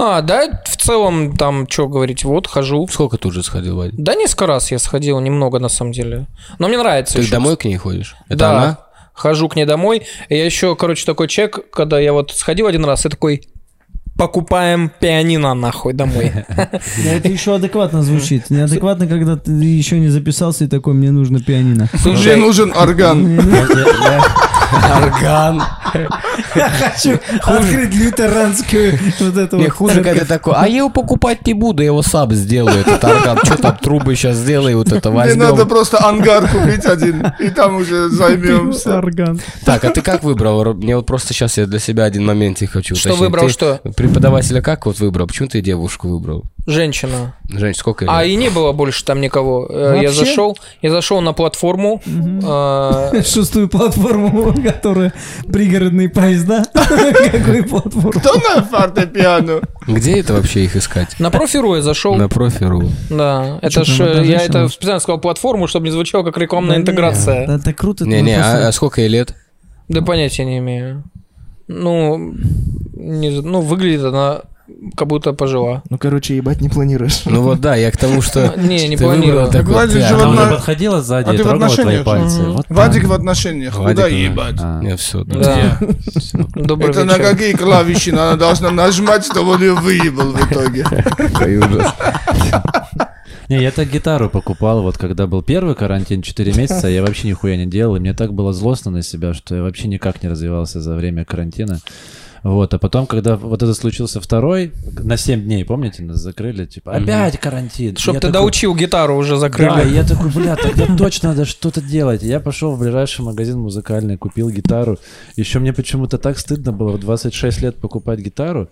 А, да, в целом там, что говорить, вот, хожу. Сколько ты уже сходил, Вадим? Да несколько раз я сходил, немного на самом деле. Но мне нравится. Ты еще домой раз. К ней ходишь? Это да, она? Хожу к ней домой. И я еще, короче, такой человек, когда я вот сходил один раз, и такой... Покупаем пианино, нахуй, домой. Это еще адекватно звучит. Неадекватно, когда ты еще не записался и такой, мне нужно пианино. Мне нужен орган. Орган. Я хочу открыть лютеранскую вот эту вот. Мне хуже, когда такой, а я его покупать не буду, я его сам сделаю, этот орган. Что там, трубы сейчас сделай, вот это возьмем. Мне надо просто ангар купить один, и там уже займемся. Орган. Так, а ты как выбрал? Мне вот просто сейчас я для себя один моментик хочу уточнить. Что выбрал, что? Преподавателя как вот выбрал? Почему ты девушку выбрал? Женщина. Женщина, сколько лет? А и не было больше там никого. Вообще? Я зашел, я зашел на платформу. Шестую платформу, которая пригородные поезда. Какую платформу? Кто на фортепиано? Где это вообще их искать? На профи точка ру я зашел. На профи точка ру. Да, это ж я это специально сказал платформу, чтобы не звучало как рекламная интеграция. Это круто. Не, не, а сколько ей лет? Да понятия не имею. Ну, не, ну, выглядит она как будто пожила. Ну, короче, ебать не планируешь. Ну вот да, я к тому, что... Не, не планировал. Она подходила сзади и трогала твои пальцы. Вадик в отношениях. Куда ебать? Нет, все. Это на какие клавиши она должна нажимать, чтобы он ее выебал в итоге? Какой ужас. Не, я так гитару покупал, вот когда был первый карантин, четыре месяца, я вообще нихуя не делал, и мне так было злостно на себя, что я вообще никак не развивался за время карантина. Вот, а потом, когда вот это случился второй, на семь дней, помните, нас закрыли, типа, опять карантин. Чтоб ты доучил гитару, уже закрыли. Да, я такой, бля, тогда точно надо что-то делать. Я пошел в ближайший магазин музыкальный, купил гитару. Еще мне почему-то так стыдно было в двадцать шесть лет покупать гитару.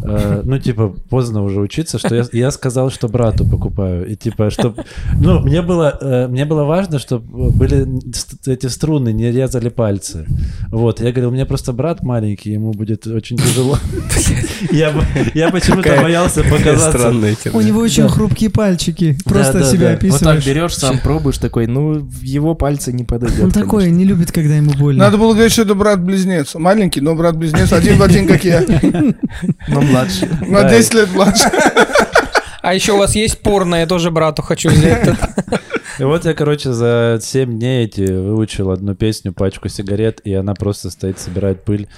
Э, ну, типа, поздно уже учиться, что я, я сказал, что брату покупаю. И типа, что... Ну, мне было, э, мне было важно, чтобы были эти струны, не резали пальцы. Вот, я говорил, у меня просто брат маленький, ему будет очень тяжело. Я почему-то боялся показаться. У него очень хрупкие пальчики, просто себя описываешь. Вот так берешь, сам пробуешь, такой, ну, его пальцы не подойдет. Он такой, не любит, когда ему больно. Надо было говорить, что это брат-близнец. Маленький, но брат-близнец один в один, как я. Но младше. На десять лет младше. А еще у вас есть порно, я тоже брату хочу взять. И вот я, короче, за семь дней эти выучил одну песню, пачку сигарет, и она просто стоит, собирает пыль.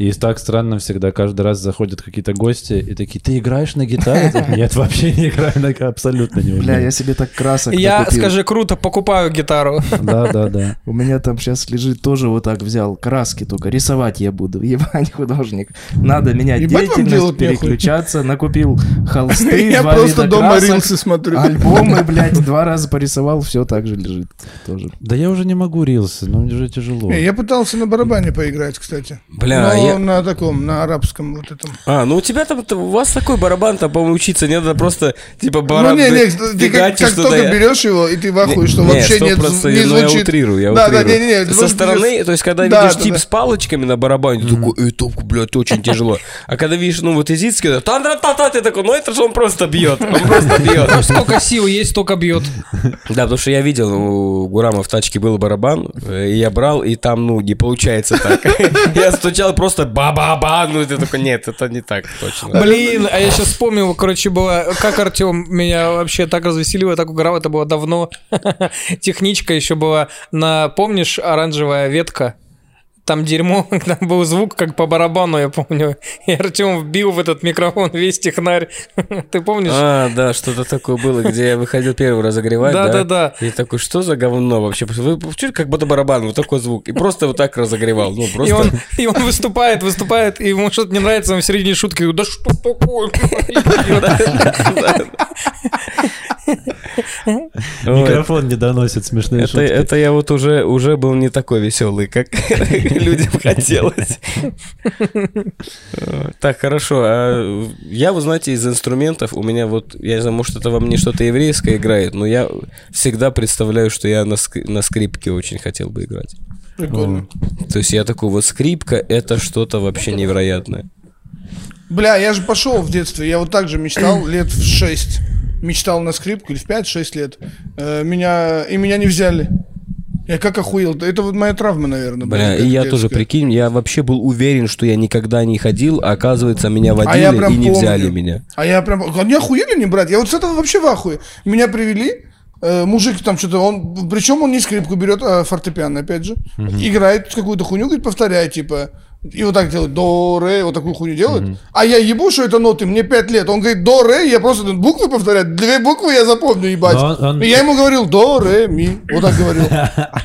И так странно всегда, каждый раз заходят какие-то гости и такие, ты играешь на гитаре? Нет, вообще не играю, на... абсолютно не умею. Бля, я себе так красок Я, накупил. Скажи, круто, покупаю гитару. Да, да, да. У меня там сейчас лежит, тоже вот так взял, краски только, рисовать я буду, ебать художник. Надо менять ебать деятельность, переключаться, нахуй. Накупил холсты, я два просто вида дома красок, рилсы смотрю. Альбомы, блядь, два раза порисовал, все так же лежит. Тоже. Да я уже не могу рилсы, но мне уже тяжело. Я пытался на барабане поиграть, кстати. Бля, но... Я... На таком, на арабском вот этом. А, ну у тебя там, у вас такой барабан, там, по-моему, учиться не надо, просто, типа, барабан. Ну, не, не, ты как, как только я... берешь его, и ты в ахуе, что не, вообще нет, не, не звучит. Я утрирую, я да, утрирую. Да, не, не, не, Со стороны, берешь... то есть, когда да, видишь да, тип да. с палочками на барабане, ты такой, эй, топку, блядь, очень тяжело. А когда видишь, ну, вот изитский, та-та-та-та, ты такой, ну, это же он просто бьет, он просто бьет. Сколько сил есть, столько бьет. Да, потому что я видел, у Гурама в тачке был барабан, и я брал, и там, ну, не получается так. Я стучал просто Просто ба-ба-ба, ну ты такой, нет, это не так точно. Блин, а я сейчас вспомнил, короче, было, как Артем меня вообще так развеселил, так угорал, это было давно. Техничка еще была, на, помнишь, оранжевая ветка? Там дерьмо, там был звук, как по барабану, я помню. И Артем вбил в этот микрофон весь технарь. Ты помнишь? А, да, что-то такое было, где я выходил первый разогревать, да? Да, да, да. И такой, что за говно вообще? Вы чуть как будто барабан, вот такой звук. И просто вот так разогревал. Ну, просто... и, он, и он выступает, выступает, и ему что-то не нравится, он в середине шутки говорит, да что такое? Микрофон не доносит смешные шутки. Это я вот уже был не такой веселый, как... людям хотелось. Так, хорошо. А я, вы знаете, из инструментов у меня вот, я не знаю, может, это во мне что-то еврейское играет, но я всегда представляю, что я на, ск- на скрипке очень хотел бы играть. Прикольно. То есть я такой, вот скрипка, это что-то вообще невероятное. Бля, я же пошел в детстве, я вот так же мечтал лет в шесть. Мечтал на скрипку, или в пять-шесть лет. Меня, и меня не взяли. Я как охуел, это вот моя травма, наверное. Бля, была, и я детская. Тоже, прикинь, я вообще был уверен, что я никогда не ходил, а оказывается, меня водили а и помню. Не взяли меня. А я прям, они охуели не брать, я вот с этого вообще в ахуе. Меня привели, э, мужик там что-то, он, причем он не скрипку берет, а фортепиано, опять же, угу. играет какую-то хуйню, говорит, повторяй, типа... И вот так делает, до-ре, вот такую хуйню делает. Mm-hmm. А я ебу, что это ноты, мне пять лет. Он говорит, до-ре, я просто буквы повторяю. Две буквы я запомню, ебать. Он, он... И я ему говорил, до-ре-ми. Вот так говорил.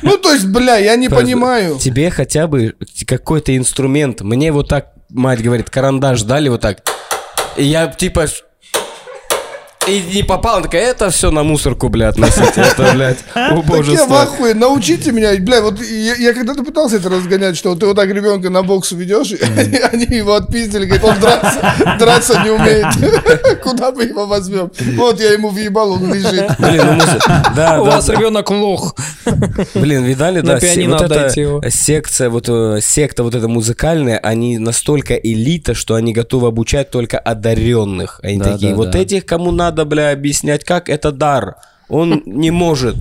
Ну, то есть, бля, я не понимаю. Тебе хотя бы какой-то инструмент. Мне вот так, мать говорит, карандаш дали вот так. И я типа... И не попал, он такой, это все на мусорку, бля, относить, это, блядь, убожество. Так я в ахуе, научите меня, бля, вот я, я когда-то пытался это разгонять, что вот ты вот так ребенка на бокс ведешь, mm-hmm. и они его отпиздили, говорят, он драться, драться не умеет, куда мы его возьмем? Вот я ему въебал, он лежит. Блин, ну, мусор, да, у да, вас да. ребенок лох. Блин, видали, да, се- вот эта секция, вот, секта вот эта музыкальная, они настолько элита, что они готовы обучать только одаренных. Они да, такие, да, вот да. этих, кому надо, бля, объяснять, как это дар. Он не может.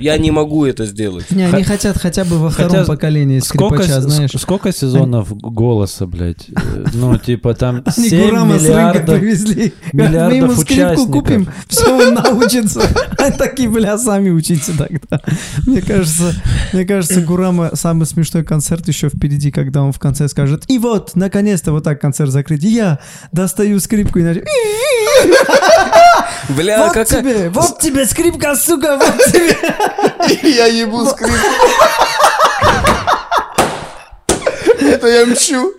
Я не могу это сделать. Не, они хотят хотя бы во втором поколении скрипача, знаешь. Сколько сезонов «Голоса», блядь? Ну, типа там семь миллиардов Мы ему скрипку купим, все, он научится. А такие, бля, сами учите тогда. Мне кажется, мне кажется, Гурама самый смешной концерт еще впереди, когда он в конце скажет: и вот, наконец-то, вот так концерт закрыть. И я достаю скрипку и начну... Бля, вот какая... тебе, вот тебе скрипка, сука, вот тебе. И я ебу скрипку. Это я мчу.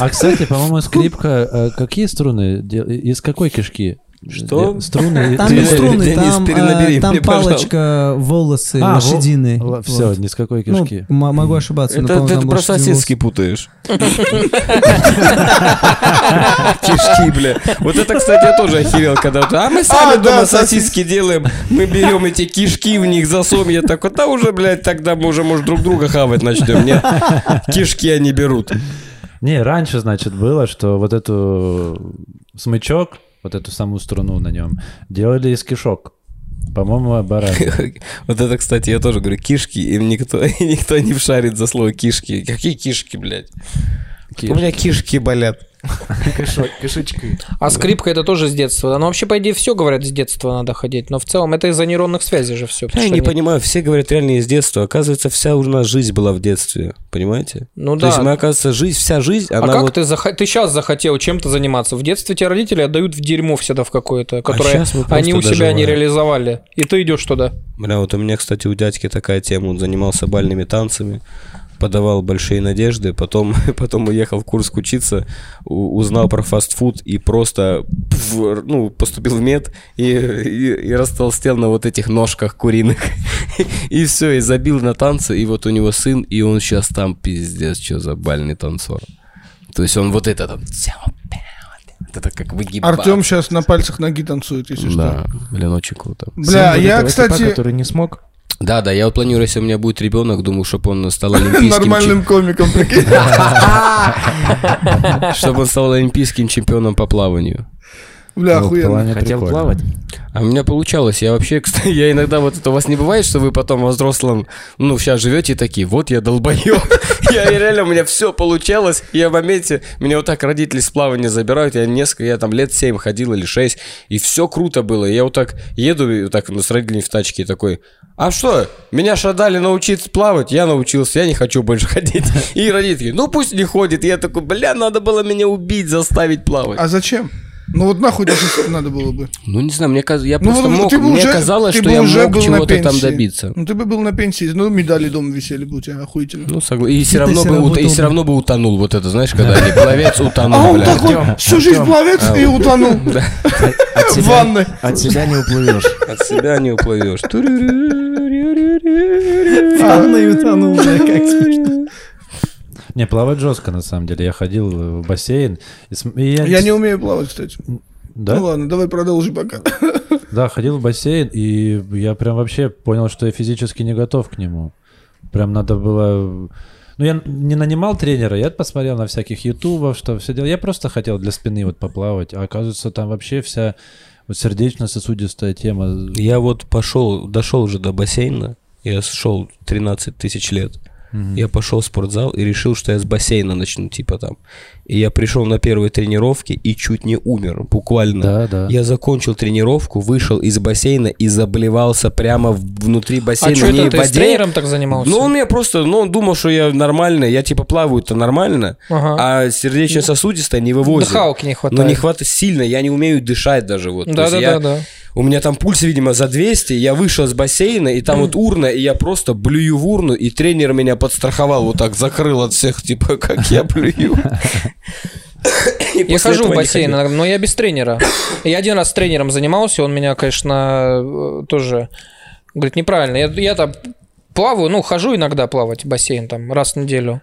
А, кстати, по-моему, скрипка... Какие струны? Из какой кишки? Что? Струны. Там не струны, Денис, там, перенабери, там палочка, пожалуйста. Волосы, а, лошадиные. Во... Все, вот. Ни с какой кишки. Ну, м- могу ошибаться. Это, но, ты это про сосиски волос... путаешь. Кишки, бля. Вот это, кстати, я тоже охерел, когда... А мы сами дома сосиски делаем, мы берем эти кишки, в них засовываем. Я такой, да уже, блядь, тогда мы уже, может, друг друга хавать начнем. Нет, кишки они берут. Не, раньше, значит, было, что вот эту смычок, вот эту самую струну на нем делали из кишок. По-моему, баран. Вот это, кстати, я тоже говорю, кишки, им никто, никто не вшарит за слово кишки. Какие кишки, блядь? Кишки. У меня кишки болят. Кишечки. А скрипка это тоже с детства. Ну, вообще, по идее, все говорят, с детства надо ходить. Но в целом это из-за нейронных связей же все. Я не понимаю, все говорят реально из детства. Оказывается, вся у нас жизнь была в детстве. Понимаете? Ну да. То есть, оказывается, жизнь, вся жизнь... А как ты сейчас захотел чем-то заниматься? В детстве тебя родители отдают в дерьмо всегда в какое-то, которое они у себя не реализовали. И ты идешь туда. Бля, вот у меня, кстати, у дядьки такая тема. Он занимался бальными танцами. Подавал большие надежды, потом, потом уехал в Курск учиться, узнал про фастфуд и просто ну, поступил в мед и, и, и растолстел на вот этих ножках куриных. И все, и забил на танцы, и вот у него сын, и он сейчас там, пиздец, что за бальный танцор. То есть он вот это там... Это как выгибаться. Артем сейчас на пальцах ноги танцует, если что. Да, блин, очень круто. Бля, я, кстати... который не смог... Да, да, я вот планирую, если у меня будет ребенок, думаю, чтобы он стал олимпийским... Нормальным комиком, прикинь. Чтобы он стал олимпийским чемпионом по плаванию. Бля, охуенно. Хотел плавать? А у меня получалось. Я вообще, кстати, я иногда вот это... У вас не бывает, что вы потом во взрослом, ну, сейчас живете и такие, вот я долбоёб. Я реально, у меня все получалось. Я в моменте, меня вот так родители с плавания забирают. Я несколько, я там лет семь ходил или шесть. И все круто было. Я вот так еду, вот так с родителями в тачке такой... А что? Меня ж отдали научиться плавать, я научился, я не хочу больше ходить. И родители, ну пусть не ходит. Я такой, бля, надо было меня убить, заставить плавать. А зачем? Ну вот нахуй даже надо было бы. Ну не знаю, мне казалось, я ну, просто мог, мне уже, казалось, что я мог чего-то там добиться. Ну ты бы был на пенсии, ну медали дома висели бы у тебя, охуительно. Ну согласен, и все равно, бы, ут... и все равно бы утонул, вот это, знаешь, когда пловец утонул. А он бля. такой, Артём, всю жизнь Артём. пловец а, и утонул. В ванной. От себя не уплывешь. От себя не уплывешь. В ванной утонул, бля, как смешно. Не, плавать жестко, на самом деле. Я ходил в бассейн. И см... и я... я не умею плавать, кстати. Да? Ну ладно, давай продолжи пока. Да, ходил в бассейн, и я прям вообще понял, что я физически не готов к нему. Прям надо было... Ну, я не нанимал тренера, я посмотрел на всяких ютубов, что все делал. Я просто хотел для спины вот поплавать, а оказывается, там вообще вся вот сердечно-сосудистая тема. Я вот пошел, дошел уже до бассейна, я шел тринадцать тысяч лет. Mm-hmm. Я пошел в спортзал и решил, что я с бассейна начну, типа там. И я пришел на первые тренировки и чуть не умер, буквально. Да, да. Я закончил тренировку, вышел из бассейна и заблевался прямо внутри бассейна. А что это, ты воде... с тренером так занимался? Ну, он меня просто, ну, он думал, что я нормально, я типа плаваю-то нормально, ага. а сердечно-сосудистое не вывозит. Дыхалки не хватает. Но не хватает сильно, я не умею дышать даже. Вот. Да, да, я... да, да. У меня там пульс, видимо, за двести, я вышел из бассейна, и там вот урна, и я просто блюю в урну, и тренер меня подстраховал, вот так закрыл от всех, типа, как я блюю. Я хожу в бассейн, но я без тренера. Я один раз с тренером занимался, он меня, конечно, тоже говорит, неправильно. Я, я там плаваю, ну, хожу иногда плавать в бассейн, там, раз в неделю.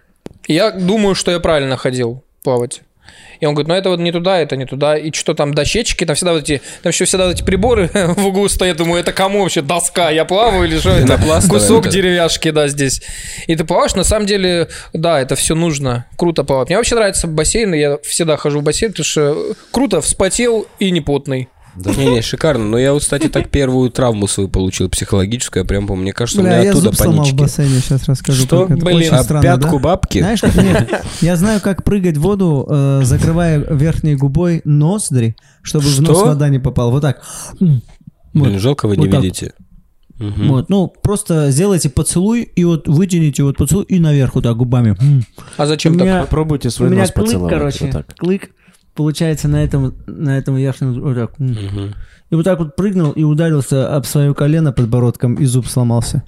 Я думаю, что я правильно ходил плавать. И он говорит, ну это вот не туда, это не туда. И что там, дощечки, там всегда вот эти, там еще всегда вот эти приборы в углу стоят. Думаю, это кому вообще доска? Я плаваю или что? Это кусок деревяшки, да, здесь. И ты плаваешь, на самом деле, да, это все нужно. Круто плавать. Мне вообще нравится бассейн, я всегда хожу в бассейн, потому что круто, вспотел и не потный. Не-не, шикарно. Но я вот, кстати, так первую травму свою получил, психологическую. Прям, мне кажется, у меня оттуда панички. Я зуб сломал в бассейне, сейчас расскажу. Что, блин, а пятку бабки? Знаешь, как мне... Я знаю, как прыгать в воду, закрывая верхней губой ноздри, чтобы в нос вода не попала. Вот так. Блин, жалко, вы не видите. Угу. Вот, ну, просто сделайте поцелуй и вот вытяните вот поцелуй и наверх вот так губами. А зачем меня, так? Попробуйте свой нос поцеловать. У меня клык, короче, вот так. Клык получается на этом, на этом верхнем вот так. Угу. И вот так вот прыгнул и ударился об свое колено подбородком и зуб сломался.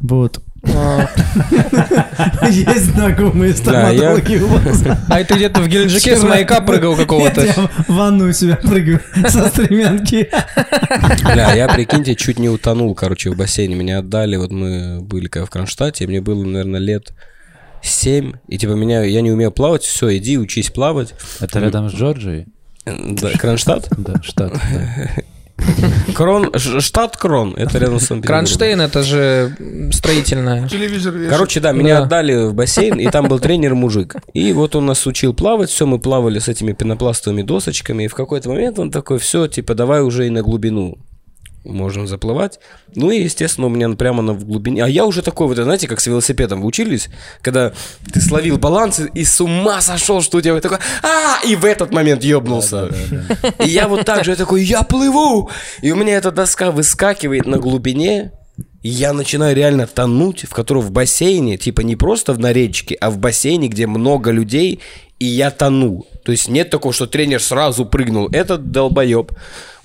Вот. Есть знакомые стоматологи у вас. А это где-то в Геленджике с маяка прыгал какого-то. Я в ванну у себя прыгаю со стремянки. Бля, я, прикиньте, чуть не утонул, короче, в бассейне. Меня отдали, вот мы были в Кронштадте, мне было, наверное, лет семь. И типа меня, я не умею плавать, все, иди, учись плавать. Это рядом с Джорджией? Да, Кронштадт? Да, штат, Крон, штат Крон, это рядом с Санкт-Петербургом. Кронштейн, это же строительная. Телевизор. Короче, да, меня да. отдали в бассейн, и там был тренер-мужик. И вот он нас учил плавать, все, мы плавали с этими пенопластовыми досочками, и в какой-то момент он такой, все, типа, давай уже и на глубину можем заплывать. Ну и, естественно, у меня прямо на в глубине... А я уже такой, вот, знаете, как с велосипедом вы учились, когда ты словил баланс и с ума сошел, что у тебя такой... а И в этот момент ёбнулся. Да, да, да. И я вот так же, я такой, я плыву! И у меня эта доска выскакивает на глубине, и я начинаю реально тонуть, в которую в бассейне, типа не просто на речке, а в бассейне, где много людей, и я тону. То есть нет такого, что тренер сразу прыгнул. Этот долбоеб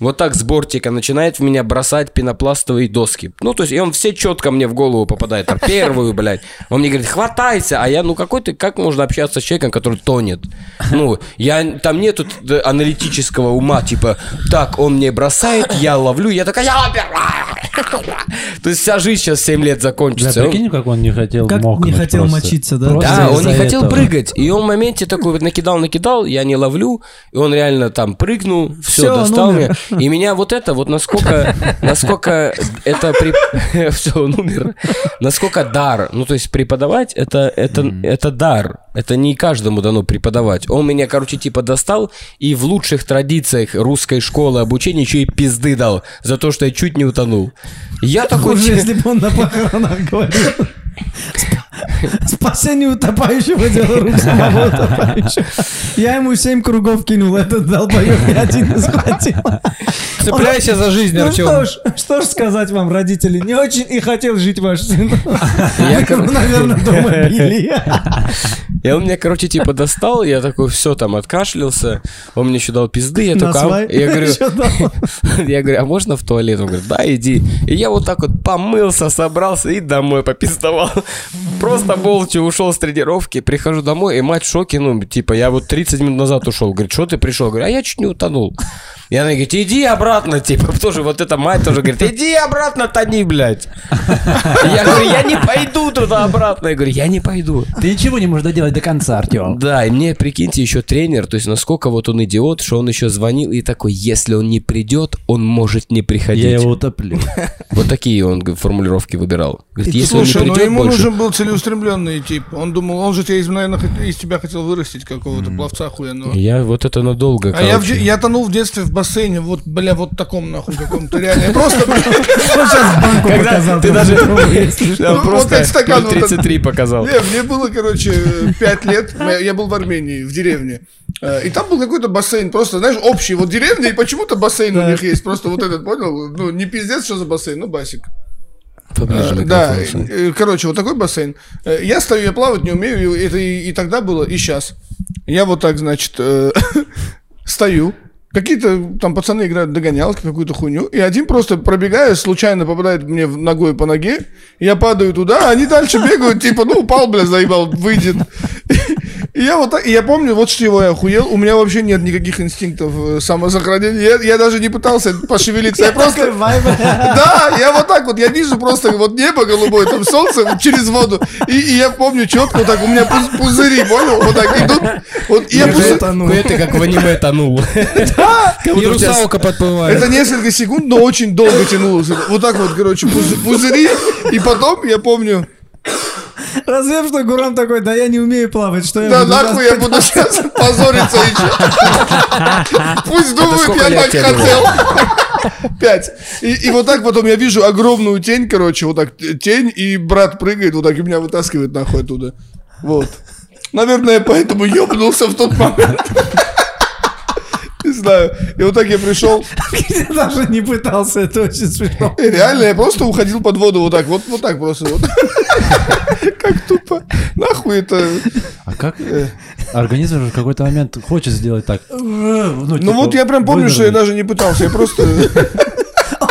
вот так с бортика начинает в меня бросать пенопластовые доски. Ну, то есть, и он все четко мне в голову попадает. Там первую, блядь. Он мне говорит, хватайся. А я, ну, какой ты, как можно общаться с человеком, который тонет? Ну, я, там нету аналитического ума, типа, так, он мне бросает, я ловлю, я такая, я убираю. То есть вся жизнь сейчас семь лет закончится. Да, прикинь, как он не хотел мокнуть. Как не хотел мочиться, да? Да, он не хотел прыгать. И он в моменте такой вот накидал-накидал, я не ловлю, и он реально там прыгнул, все, все достал меня. И меня вот это, вот насколько, насколько это, при... все, он умер, насколько дар, ну то есть преподавать, это, это, mm-hmm. это дар, это не каждому дано преподавать. Он меня, короче, типа достал, и в лучших традициях русской школы обучения еще и пизды дал, за то, что я чуть не утонул. Я такой... Хуже, если бы он на похоронах говорил. Спасение утопающего дело рук самого утопающего. Я ему семь кругов кинул, этот долбоёб ни один не схватил. Цепляйся за жизнь, Артём. Ну что ж, что ж сказать вам, родители, не очень и хотел жить ваш сын. Я, наверное, дома били. И он меня, короче, типа достал, я такой, все там, откашлялся, он мне еще дал пизды, я такой, я говорю, я говорю, а можно в туалет? Он говорит, да, иди. И я вот так вот помылся, собрался и домой попиздовал. Просто молча ушел с тренировки, прихожу домой, и мать в шоке, ну, типа, я вот тридцать минут назад ушел. Говорит, что ты пришел? Говорю, а я чуть не утонул. И она говорит, иди обратно, типа, тоже вот эта мать тоже говорит, иди обратно, тони, блядь. Я говорю, я не пойду туда обратно. Я говорю, я не пойду. Ты ничего не можешь доделать до конца, Артем. Да, и мне, прикиньте, еще тренер, то есть насколько вот он идиот, что он еще звонил и такой, если он не придет, он может не приходить. Я его утоплю. Вот такие он формулировки выбирал. Говорит, если он не придет, больше... Слушай, ну ему нужен был целеустремленный тип. Он думал, он же, наверное, из тебя хотел вырастить какого-то пловца охуенного. Я вот это надолго, короче. А я тонул в детстве в бассейне, вот, бля, вот таком, нахуй, каком-то реально. Просто, блядь, сейчас банку показал. Ты даже просто тридцать три показал. Не, мне было, короче, пять лет, я был в Армении, в деревне, и там был какой-то бассейн, просто, знаешь, общий, вот деревня, и почему-то бассейн у них есть, просто вот этот, понял? Ну, не пиздец, что за бассейн, ну, басик. А, да, короче, вот такой бассейн. Я стою, я плавать не умею, это и, и тогда было, и сейчас. Я вот так, значит, э, стою. Какие-то там пацаны играют догонялки, какую-то хуйню. И один просто, пробегая, случайно попадает мне ногой по ноге. Я падаю туда, они дальше бегают, типа, ну, упал, бля, заебал, выйдет. И я вот так, и я помню, вот с чего я охуел. У меня вообще нет никаких инстинктов самосохранения. Я, я даже не пытался пошевелиться. Я просто... Да, я вот так вот, я вижу просто вот небо голубое, там солнце вот через воду. И, и я помню четко, вот так у меня пуз- пузыри, понял? Вот так идут. Вот, и я пузырь... тонул. Это как в аниме тонул. Да! И русалка подплывает. Это несколько секунд, но очень долго тянулось. Вот так вот, короче, пузыри. И потом, я помню... Разве что Гурам такой, да я не умею плавать, что я да, буду... Да нахуй я буду сейчас позориться и... Пусть думают, я так хотел. Пять. И, и вот так потом я вижу огромную тень, короче, вот так тень, и брат прыгает, вот так и меня вытаскивает нахуй оттуда. Вот. Наверное, поэтому ёбнулся в тот момент. Не знаю. И вот так я пришел. Я даже не пытался, это очень смешно. И реально, я просто уходил под воду вот так, вот, вот так просто. Вот. Как тупо. Нахуй это... А как? Организм в какой-то момент хочет сделать так. Ну, ну типа, вот я прям помню, выдержать. Что я даже не пытался, я просто...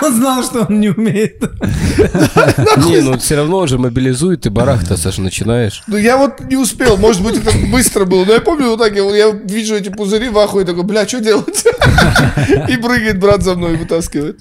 Он знал, что он не умеет. Не, ну все равно он же мобилизует, и барахта, Саша, начинаешь. Ну я вот не успел, может быть, это быстро было. Но я помню вот так, я вижу эти пузыри в ахуе, такой, бля, что делать? И прыгает брат за мной и вытаскивает.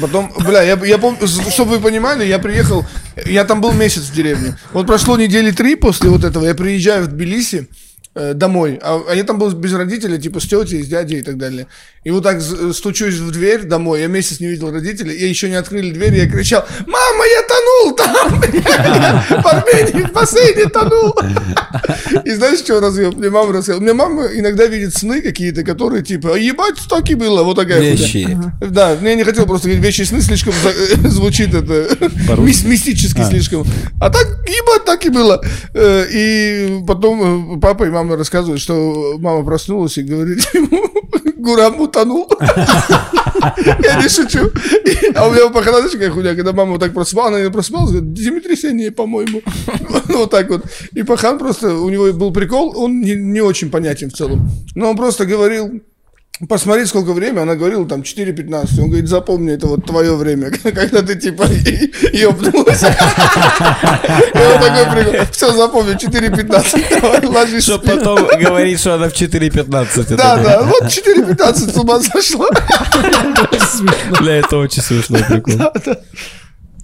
Потом, бля, я, я помню, чтобы вы понимали, я приехал, я там был месяц в деревне. Вот прошло недели три после вот этого, я приезжаю в Тбилиси э, домой, а, а я там был без родителей, типа с тетей, с дядей и так далее. И вот так стучусь в дверь домой, я месяц не видел родителей, я еще не открыли дверь, я кричал, мама, я тонул там, я в Армении в бассейне тонул. И знаешь, что разве мне мама рассказала? У меня мама иногда видит сны какие-то, которые типа, ебать, стаки было, вот такая. Вещи. Да, я не хотел просто говорить, вещи сны слишком звучит это, мистически слишком. А так, ебать, так и было. И потом папа и мама рассказывают, что мама проснулась и говорит ему, Гурам утонул. Я не шучу. А у меня по ходаточке хуйня, когда мама вот так просыпала, она не просыпалась, говорит, землетрясение, по-моему. Вот так вот. И пахан просто, у него был прикол, он не, не очень понятен в целом. Но он просто говорил, посмотри, сколько времени, она говорила, там, четыре пятнадцать. Он говорит, запомни, это вот твое время, когда ты, типа, ёбнулся. И он такой прикол, все, запомни, четыре пятнадцать, давай, ложись. Чтоб потом говорить, что она в четыре пятнадцать. Да, да, вот четыре пятнадцать с ума сошла. Бля, это очень смешной прикол. Да, да.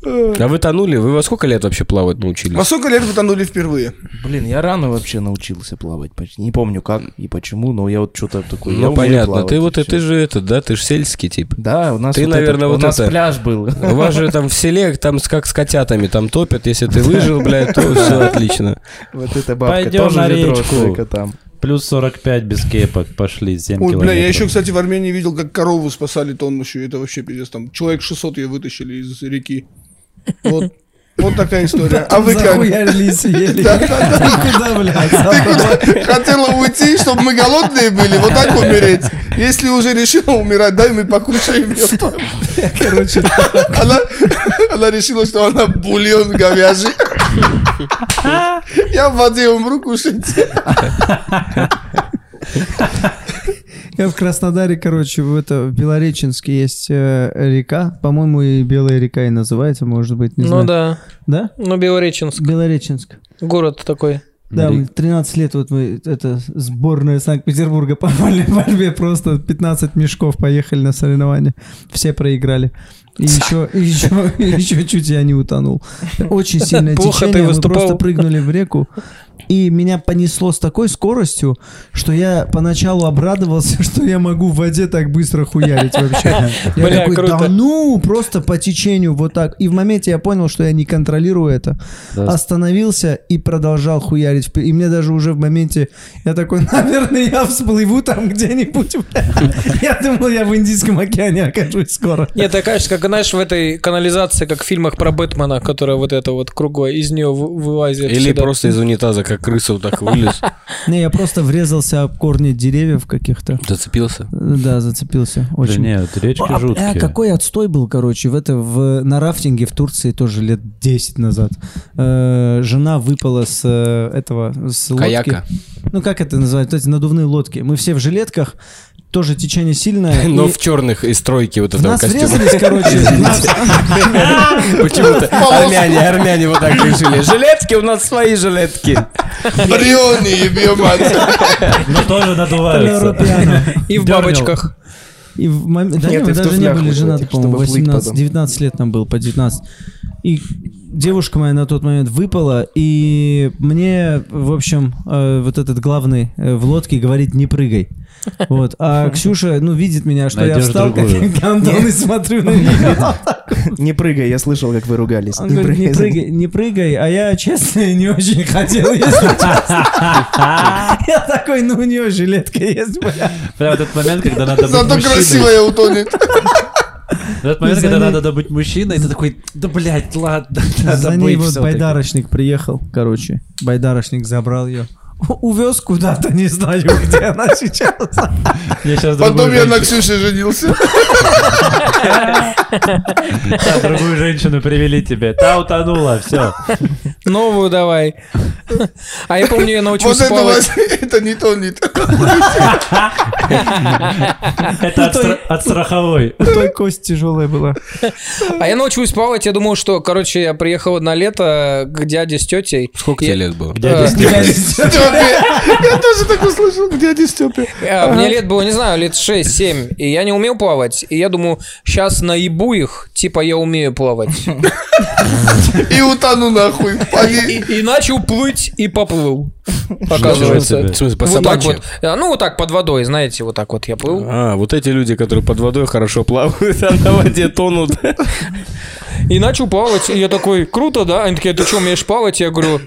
А вы тонули? Вы во сколько лет вообще плавать научились? Во сколько лет вы тонули впервые? Блин, я рано вообще научился плавать. Не помню как и почему, но я вот что-то такое... Ну, понятно. Ты вот это же это, да? Ты же сельский тип. Да, у нас ты, вот наверное, это, вот у нас это... пляж был. У вас же там в селе, там как с котятами, там топят. Если ты выжил, блядь, то все отлично. Вот эта бабка. Пойдем на речку. Плюс сорок пять без кепок, пошли, семь Ой, километров. Бля, я еще, кстати, в Армении видел, как корову спасали тонущую. Это вообще пиздец. Там человек шестьсот ее вытащили из реки. Вот, вот такая история. А вы как? Куда, блядь? Хотела уйти, чтобы мы голодные были, вот так умереть. Если уже решила умирать, дай мы покушаем. Короче, она решила, что она бульон говяжий. Я в воде умру, кушайте. Я в Краснодаре, короче, в, это, в Белореченске есть э, река, по-моему, и Белая река и называется, может быть, не ну, знаю. Ну да. Да? Ну Белореченск. Белореченск. Город такой. Да, тринадцать лет вот мы, это, сборная Санкт-Петербурга попали в борьбе, просто пятнадцать мешков поехали на соревнования, все проиграли. И еще, и еще, и еще чуть я не утонул. Очень сильное плохо течение, мы просто прыгнули в реку. И меня понесло с такой скоростью, что я поначалу обрадовался, что я могу в воде так быстро хуярить вообще. Я бля, такой, круто. Да ну, просто по течению вот так. И в моменте я понял, что я не контролирую это. Да. Остановился и продолжал хуярить. И мне даже уже в моменте, я такой, наверное, я всплыву там где-нибудь. Я думал, я в Индийском океане окажусь скоро. Нет, ты окажешься, как, знаешь, в этой канализации, как в фильмах про Бэтмена, которая вот эта вот круглая, из нее вылазит. Или просто из унитаза, как крыса вот так вылез. Не, я просто врезался об корни деревьев каких-то. Зацепился? Да, зацепился. Очень. Да нет, речки жуткие. А какой отстой был, короче, в это, в, на рафтинге в Турции тоже лет десять назад. Э, жена выпала с этого, с лодки. Каяка. Ну, как это называют? Эти надувные лодки. Мы все в жилетках, тоже течение сильное. Но и... в черных из тройки вот этого костюма. В нас врезались, короче. Почему-то армяне, армяне вот так решили. Жилетки, у нас свои жилетки. Брионы, ебью мать. Но тоже надуваются. И в бабочках. И в момент... Да нет, мы даже не были женаты, по-моему, восемнадцать девятнадцать лет нам был, по девятнадцать. И девушка моя на тот момент выпала, и мне, в общем, вот этот главный в лодке говорит, не прыгай. Вот. А Ксюша, ну, видит меня, что Найдешь я встал, другую. Как гандон, и смотрю на нее. Не прыгай, я слышал, как вы ругались. Он не говорит, прыгай. Не, прыгай, не прыгай, а я, честно, не очень хотел, если честно. Я такой, ну, у нее жилетка есть, бля. Прям этот момент, когда надо быть мужчиной. Зато красивая утонет. В этот момент, когда надо добыть мужчиной, ты такой, да, блядь, ладно. За ней вот байдарочник приехал, короче. Байдарочник забрал ее. Увез куда-то, не знаю, где она сейчас. Потом я на Ксюше женился. Другую женщину привели тебе. Та утонула, все. Новую давай. А я помню, я научился плавать. Это не то, не то. Это от страховой. У той кость тяжелая была. А я научился плавать, я думал, что, короче, я приехал на лето к дяде с тетей. Сколько тебе лет было? К дяде с тетей. Я тоже так услышал, к дяде Степе. Мне лет было, не знаю, лет шесть-семь, и я не умел плавать. И я думаю, сейчас наебу их, типа я умею плавать. И утону нахуй. И начал плыть, и поплыл. Оказывается. В смысле, по собачьи? Ну, вот так, под водой, знаете, вот так вот я плыл. А, вот эти люди, которые под водой хорошо плавают, а на воде тонут. И начал плавать, и я такой, круто, да? Они такие, ты что, умеешь плавать? Я говорю...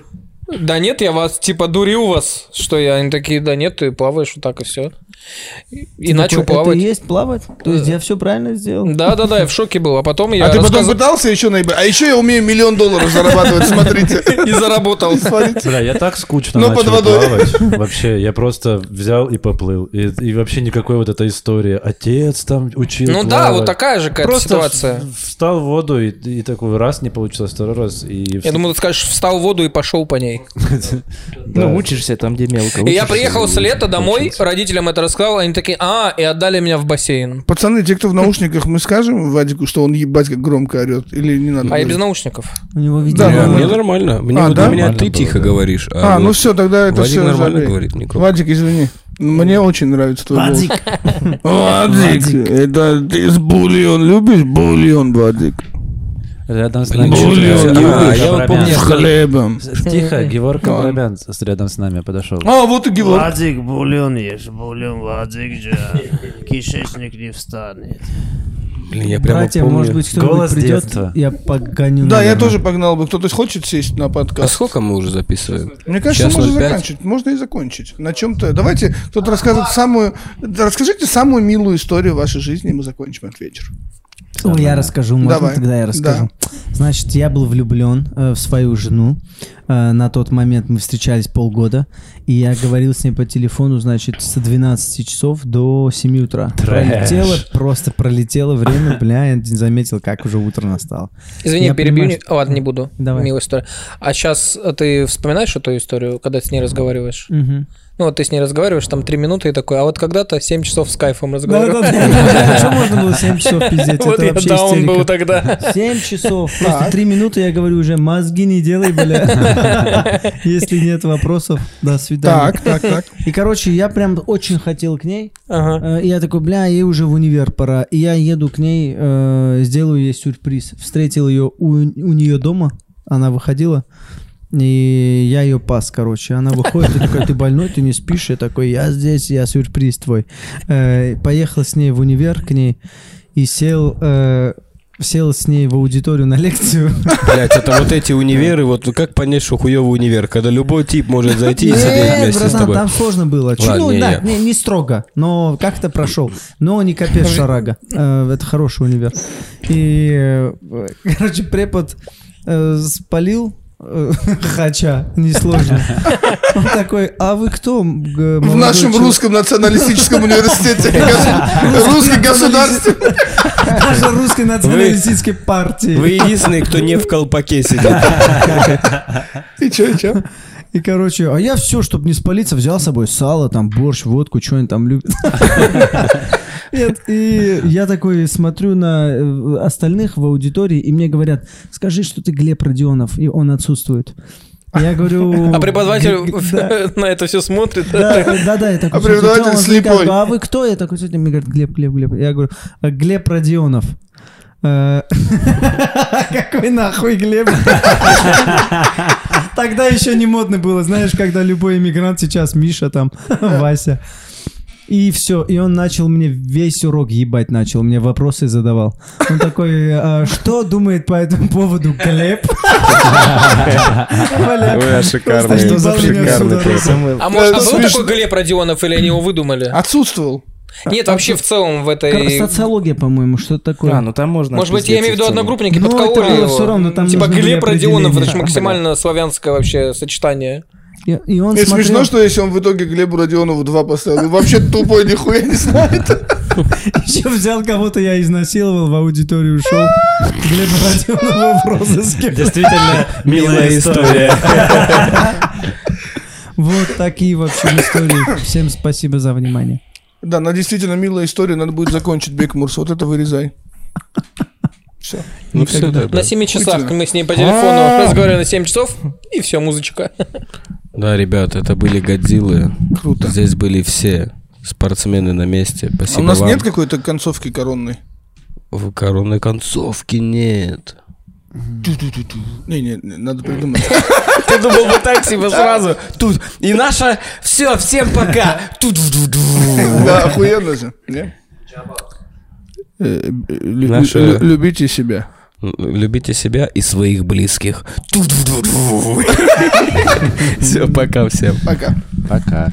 Да нет, я вас, типа, дурю вас, что я. Они такие, да нет, ты плаваешь вот так и все. И ты начал такой, плавать. Это и есть плавать? То есть я все правильно сделал? Да-да-да, я в шоке был, а потом я... А рассказ... ты потом пытался еще наебать? А еще я умею миллион долларов зарабатывать, смотрите. И заработал. Бля, я так скучно начал плавать. Вообще, я просто взял и поплыл. И вообще никакой вот этой истории. Отец там учил. Ну да, вот такая же какая-то ситуация. Встал в воду и такой раз не получилось, второй раз. Я думаю, ты скажешь, встал в воду и пошел по ней. Ну, учишься там, где мелко. И я приехал с лета домой, родителям это рассказал, они такие, а, и отдали меня в бассейн. Пацаны, те, кто в наушниках, мы скажем Вадику, что он ебать как громко орет, или не надо? А я без наушников. У него видео. Да, мне нормально. Для меня ты тихо говоришь. А, ну все, тогда это все. Вадик нормально говорит. Вадик, извини. Мне очень нравится твой голос. Вадик. Вадик, это ты с бульон любишь? Бульон, Вадик. Рядом с нами. А, я вот помню, с хлебом. Тихо, Геворг Абрамян рядом с нами подошел. А, вот и Геворг. Вадик, бульон ешь, бульон, Вадик же. Кишечник не встанет. Блин, я прямо Братья, помню. Может быть, кто-нибудь придет, детства. Я погоню. Да, наверное. Я тоже погнал бы. Кто-то хочет сесть на подкаст? А сколько мы уже записываем? Мне кажется, можно заканчивать. Можно и закончить. На чем-то. Давайте кто-то расскажет самую... Расскажите самую милую историю вашей жизни, и мы закончим этот вечер. О, я расскажу. Можно Давай. Тогда я расскажу? Да. Значит, я был влюблен э, в свою жену. Э, на тот момент мы встречались полгода. И я говорил с ней по телефону, значит, с двенадцати часов до семи утра. Трэш. Пролетело, просто пролетело время, бля, я не заметил, как уже утро настало. Извини, я перебью. Понимаю, что... Ладно, не буду. Давай. Милая история. А сейчас ты вспоминаешь эту историю, когда ты с ней разговариваешь? Угу. Ну, вот ты с ней разговариваешь, там три минуты и такой, а вот когда-то семь часов с кайфом разговаривал. Что можно было семь часов пиздеть? Вот я даун был тогда. семь часов. Просто три минуты, я говорю уже, мозги не делай, бля. Если нет вопросов, до свидания. Так, так, так. И, короче, я прям очень хотел к ней. И я такой, бля, ей уже в универ пора. И я еду к ней, сделаю ей сюрприз. Встретил ее у нее дома, она выходила. И я ее пас, короче. Она выходит, и такая, ты больной, ты не спишь? Я такой, я здесь, я сюрприз твой. Э, поехал с ней в универ к ней и сел... Э... Сел с ней в аудиторию на лекцию. Блять, это вот эти универы, вот как понять, что хуёвый универ, когда любой тип может зайти и сидеть вместе с тобой. Там сложно было. Ну да, не строго, но как-то прошел. Но не капец шарага. Это хороший универ. И, короче, препод спалил хача, несложно. Он такой, а вы кто? В нашем русском националистическом университете. Русский государство. Даже русской националистической партии. Вы единственный, кто не в колпаке сидит. И чё, и чё? И, короче, а я все, чтобы не спалиться, взял с собой сало, там, борщ, водку, что они там любят. Нет, и я такой смотрю на остальных в аудитории, и мне говорят, скажи, что ты Глеб Родионов, и он отсутствует. Я говорю... А преподаватель да. на это все смотрит? Да, да, да. Я такой, а преподаватель слепой. Говорит, а вы кто? Я такой, сегодня мне говорят, Глеб, Глеб, Глеб. Я говорю, Глеб Родионов. Какой нахуй Глеб? Тогда еще не модно было, знаешь, когда любой иммигрант сейчас, Миша там, Вася. И все, и он начал мне весь урок ебать начал, мне вопросы задавал. Он такой, а, что думает по этому поводу Глеб? Бля, шикарный, шикарный. А может, был такой Глеб Родионов, или они его выдумали? Отсутствовал. Нет, а, вообще а, в целом в этой... Социология, по-моему, что-то такое. А, ну там можно... Может быть, я имею в виду одногруппники, подкололи его. Все равно, там типа Глеб Родионов, это же максимально славянское вообще сочетание. И, и он смотрел... Смешно, что если он в итоге Глебу Родионову два поставил. И вообще тупой нихуя не знает. Еще взял кого-то, я изнасиловал, в аудиторию ушел. Глеб Родионов в розыске. Действительно милая история. Вот такие вообще истории. Всем спасибо за внимание. Да, на действительно милая история, надо будет закончить Бекмурз. Вот это вырезай. Все. Ну, все да, да. На семи часах мы с ней по телефону разговаривали на семь часов, и все, музычка. Да, ребята, это были Гадзилы. Круто. Здесь были все спортсмены на месте. Спасибо. А у нас вам. Нет какой-то концовки коронной? В коронной концовки нет. Не, не, надо придумать. Ты думал бы так себе сразу. Тут. И наша. Все, всем пока. Да, охуенно же. Любите себя. Любите себя и своих близких. Все, пока всем. Пока. Пока.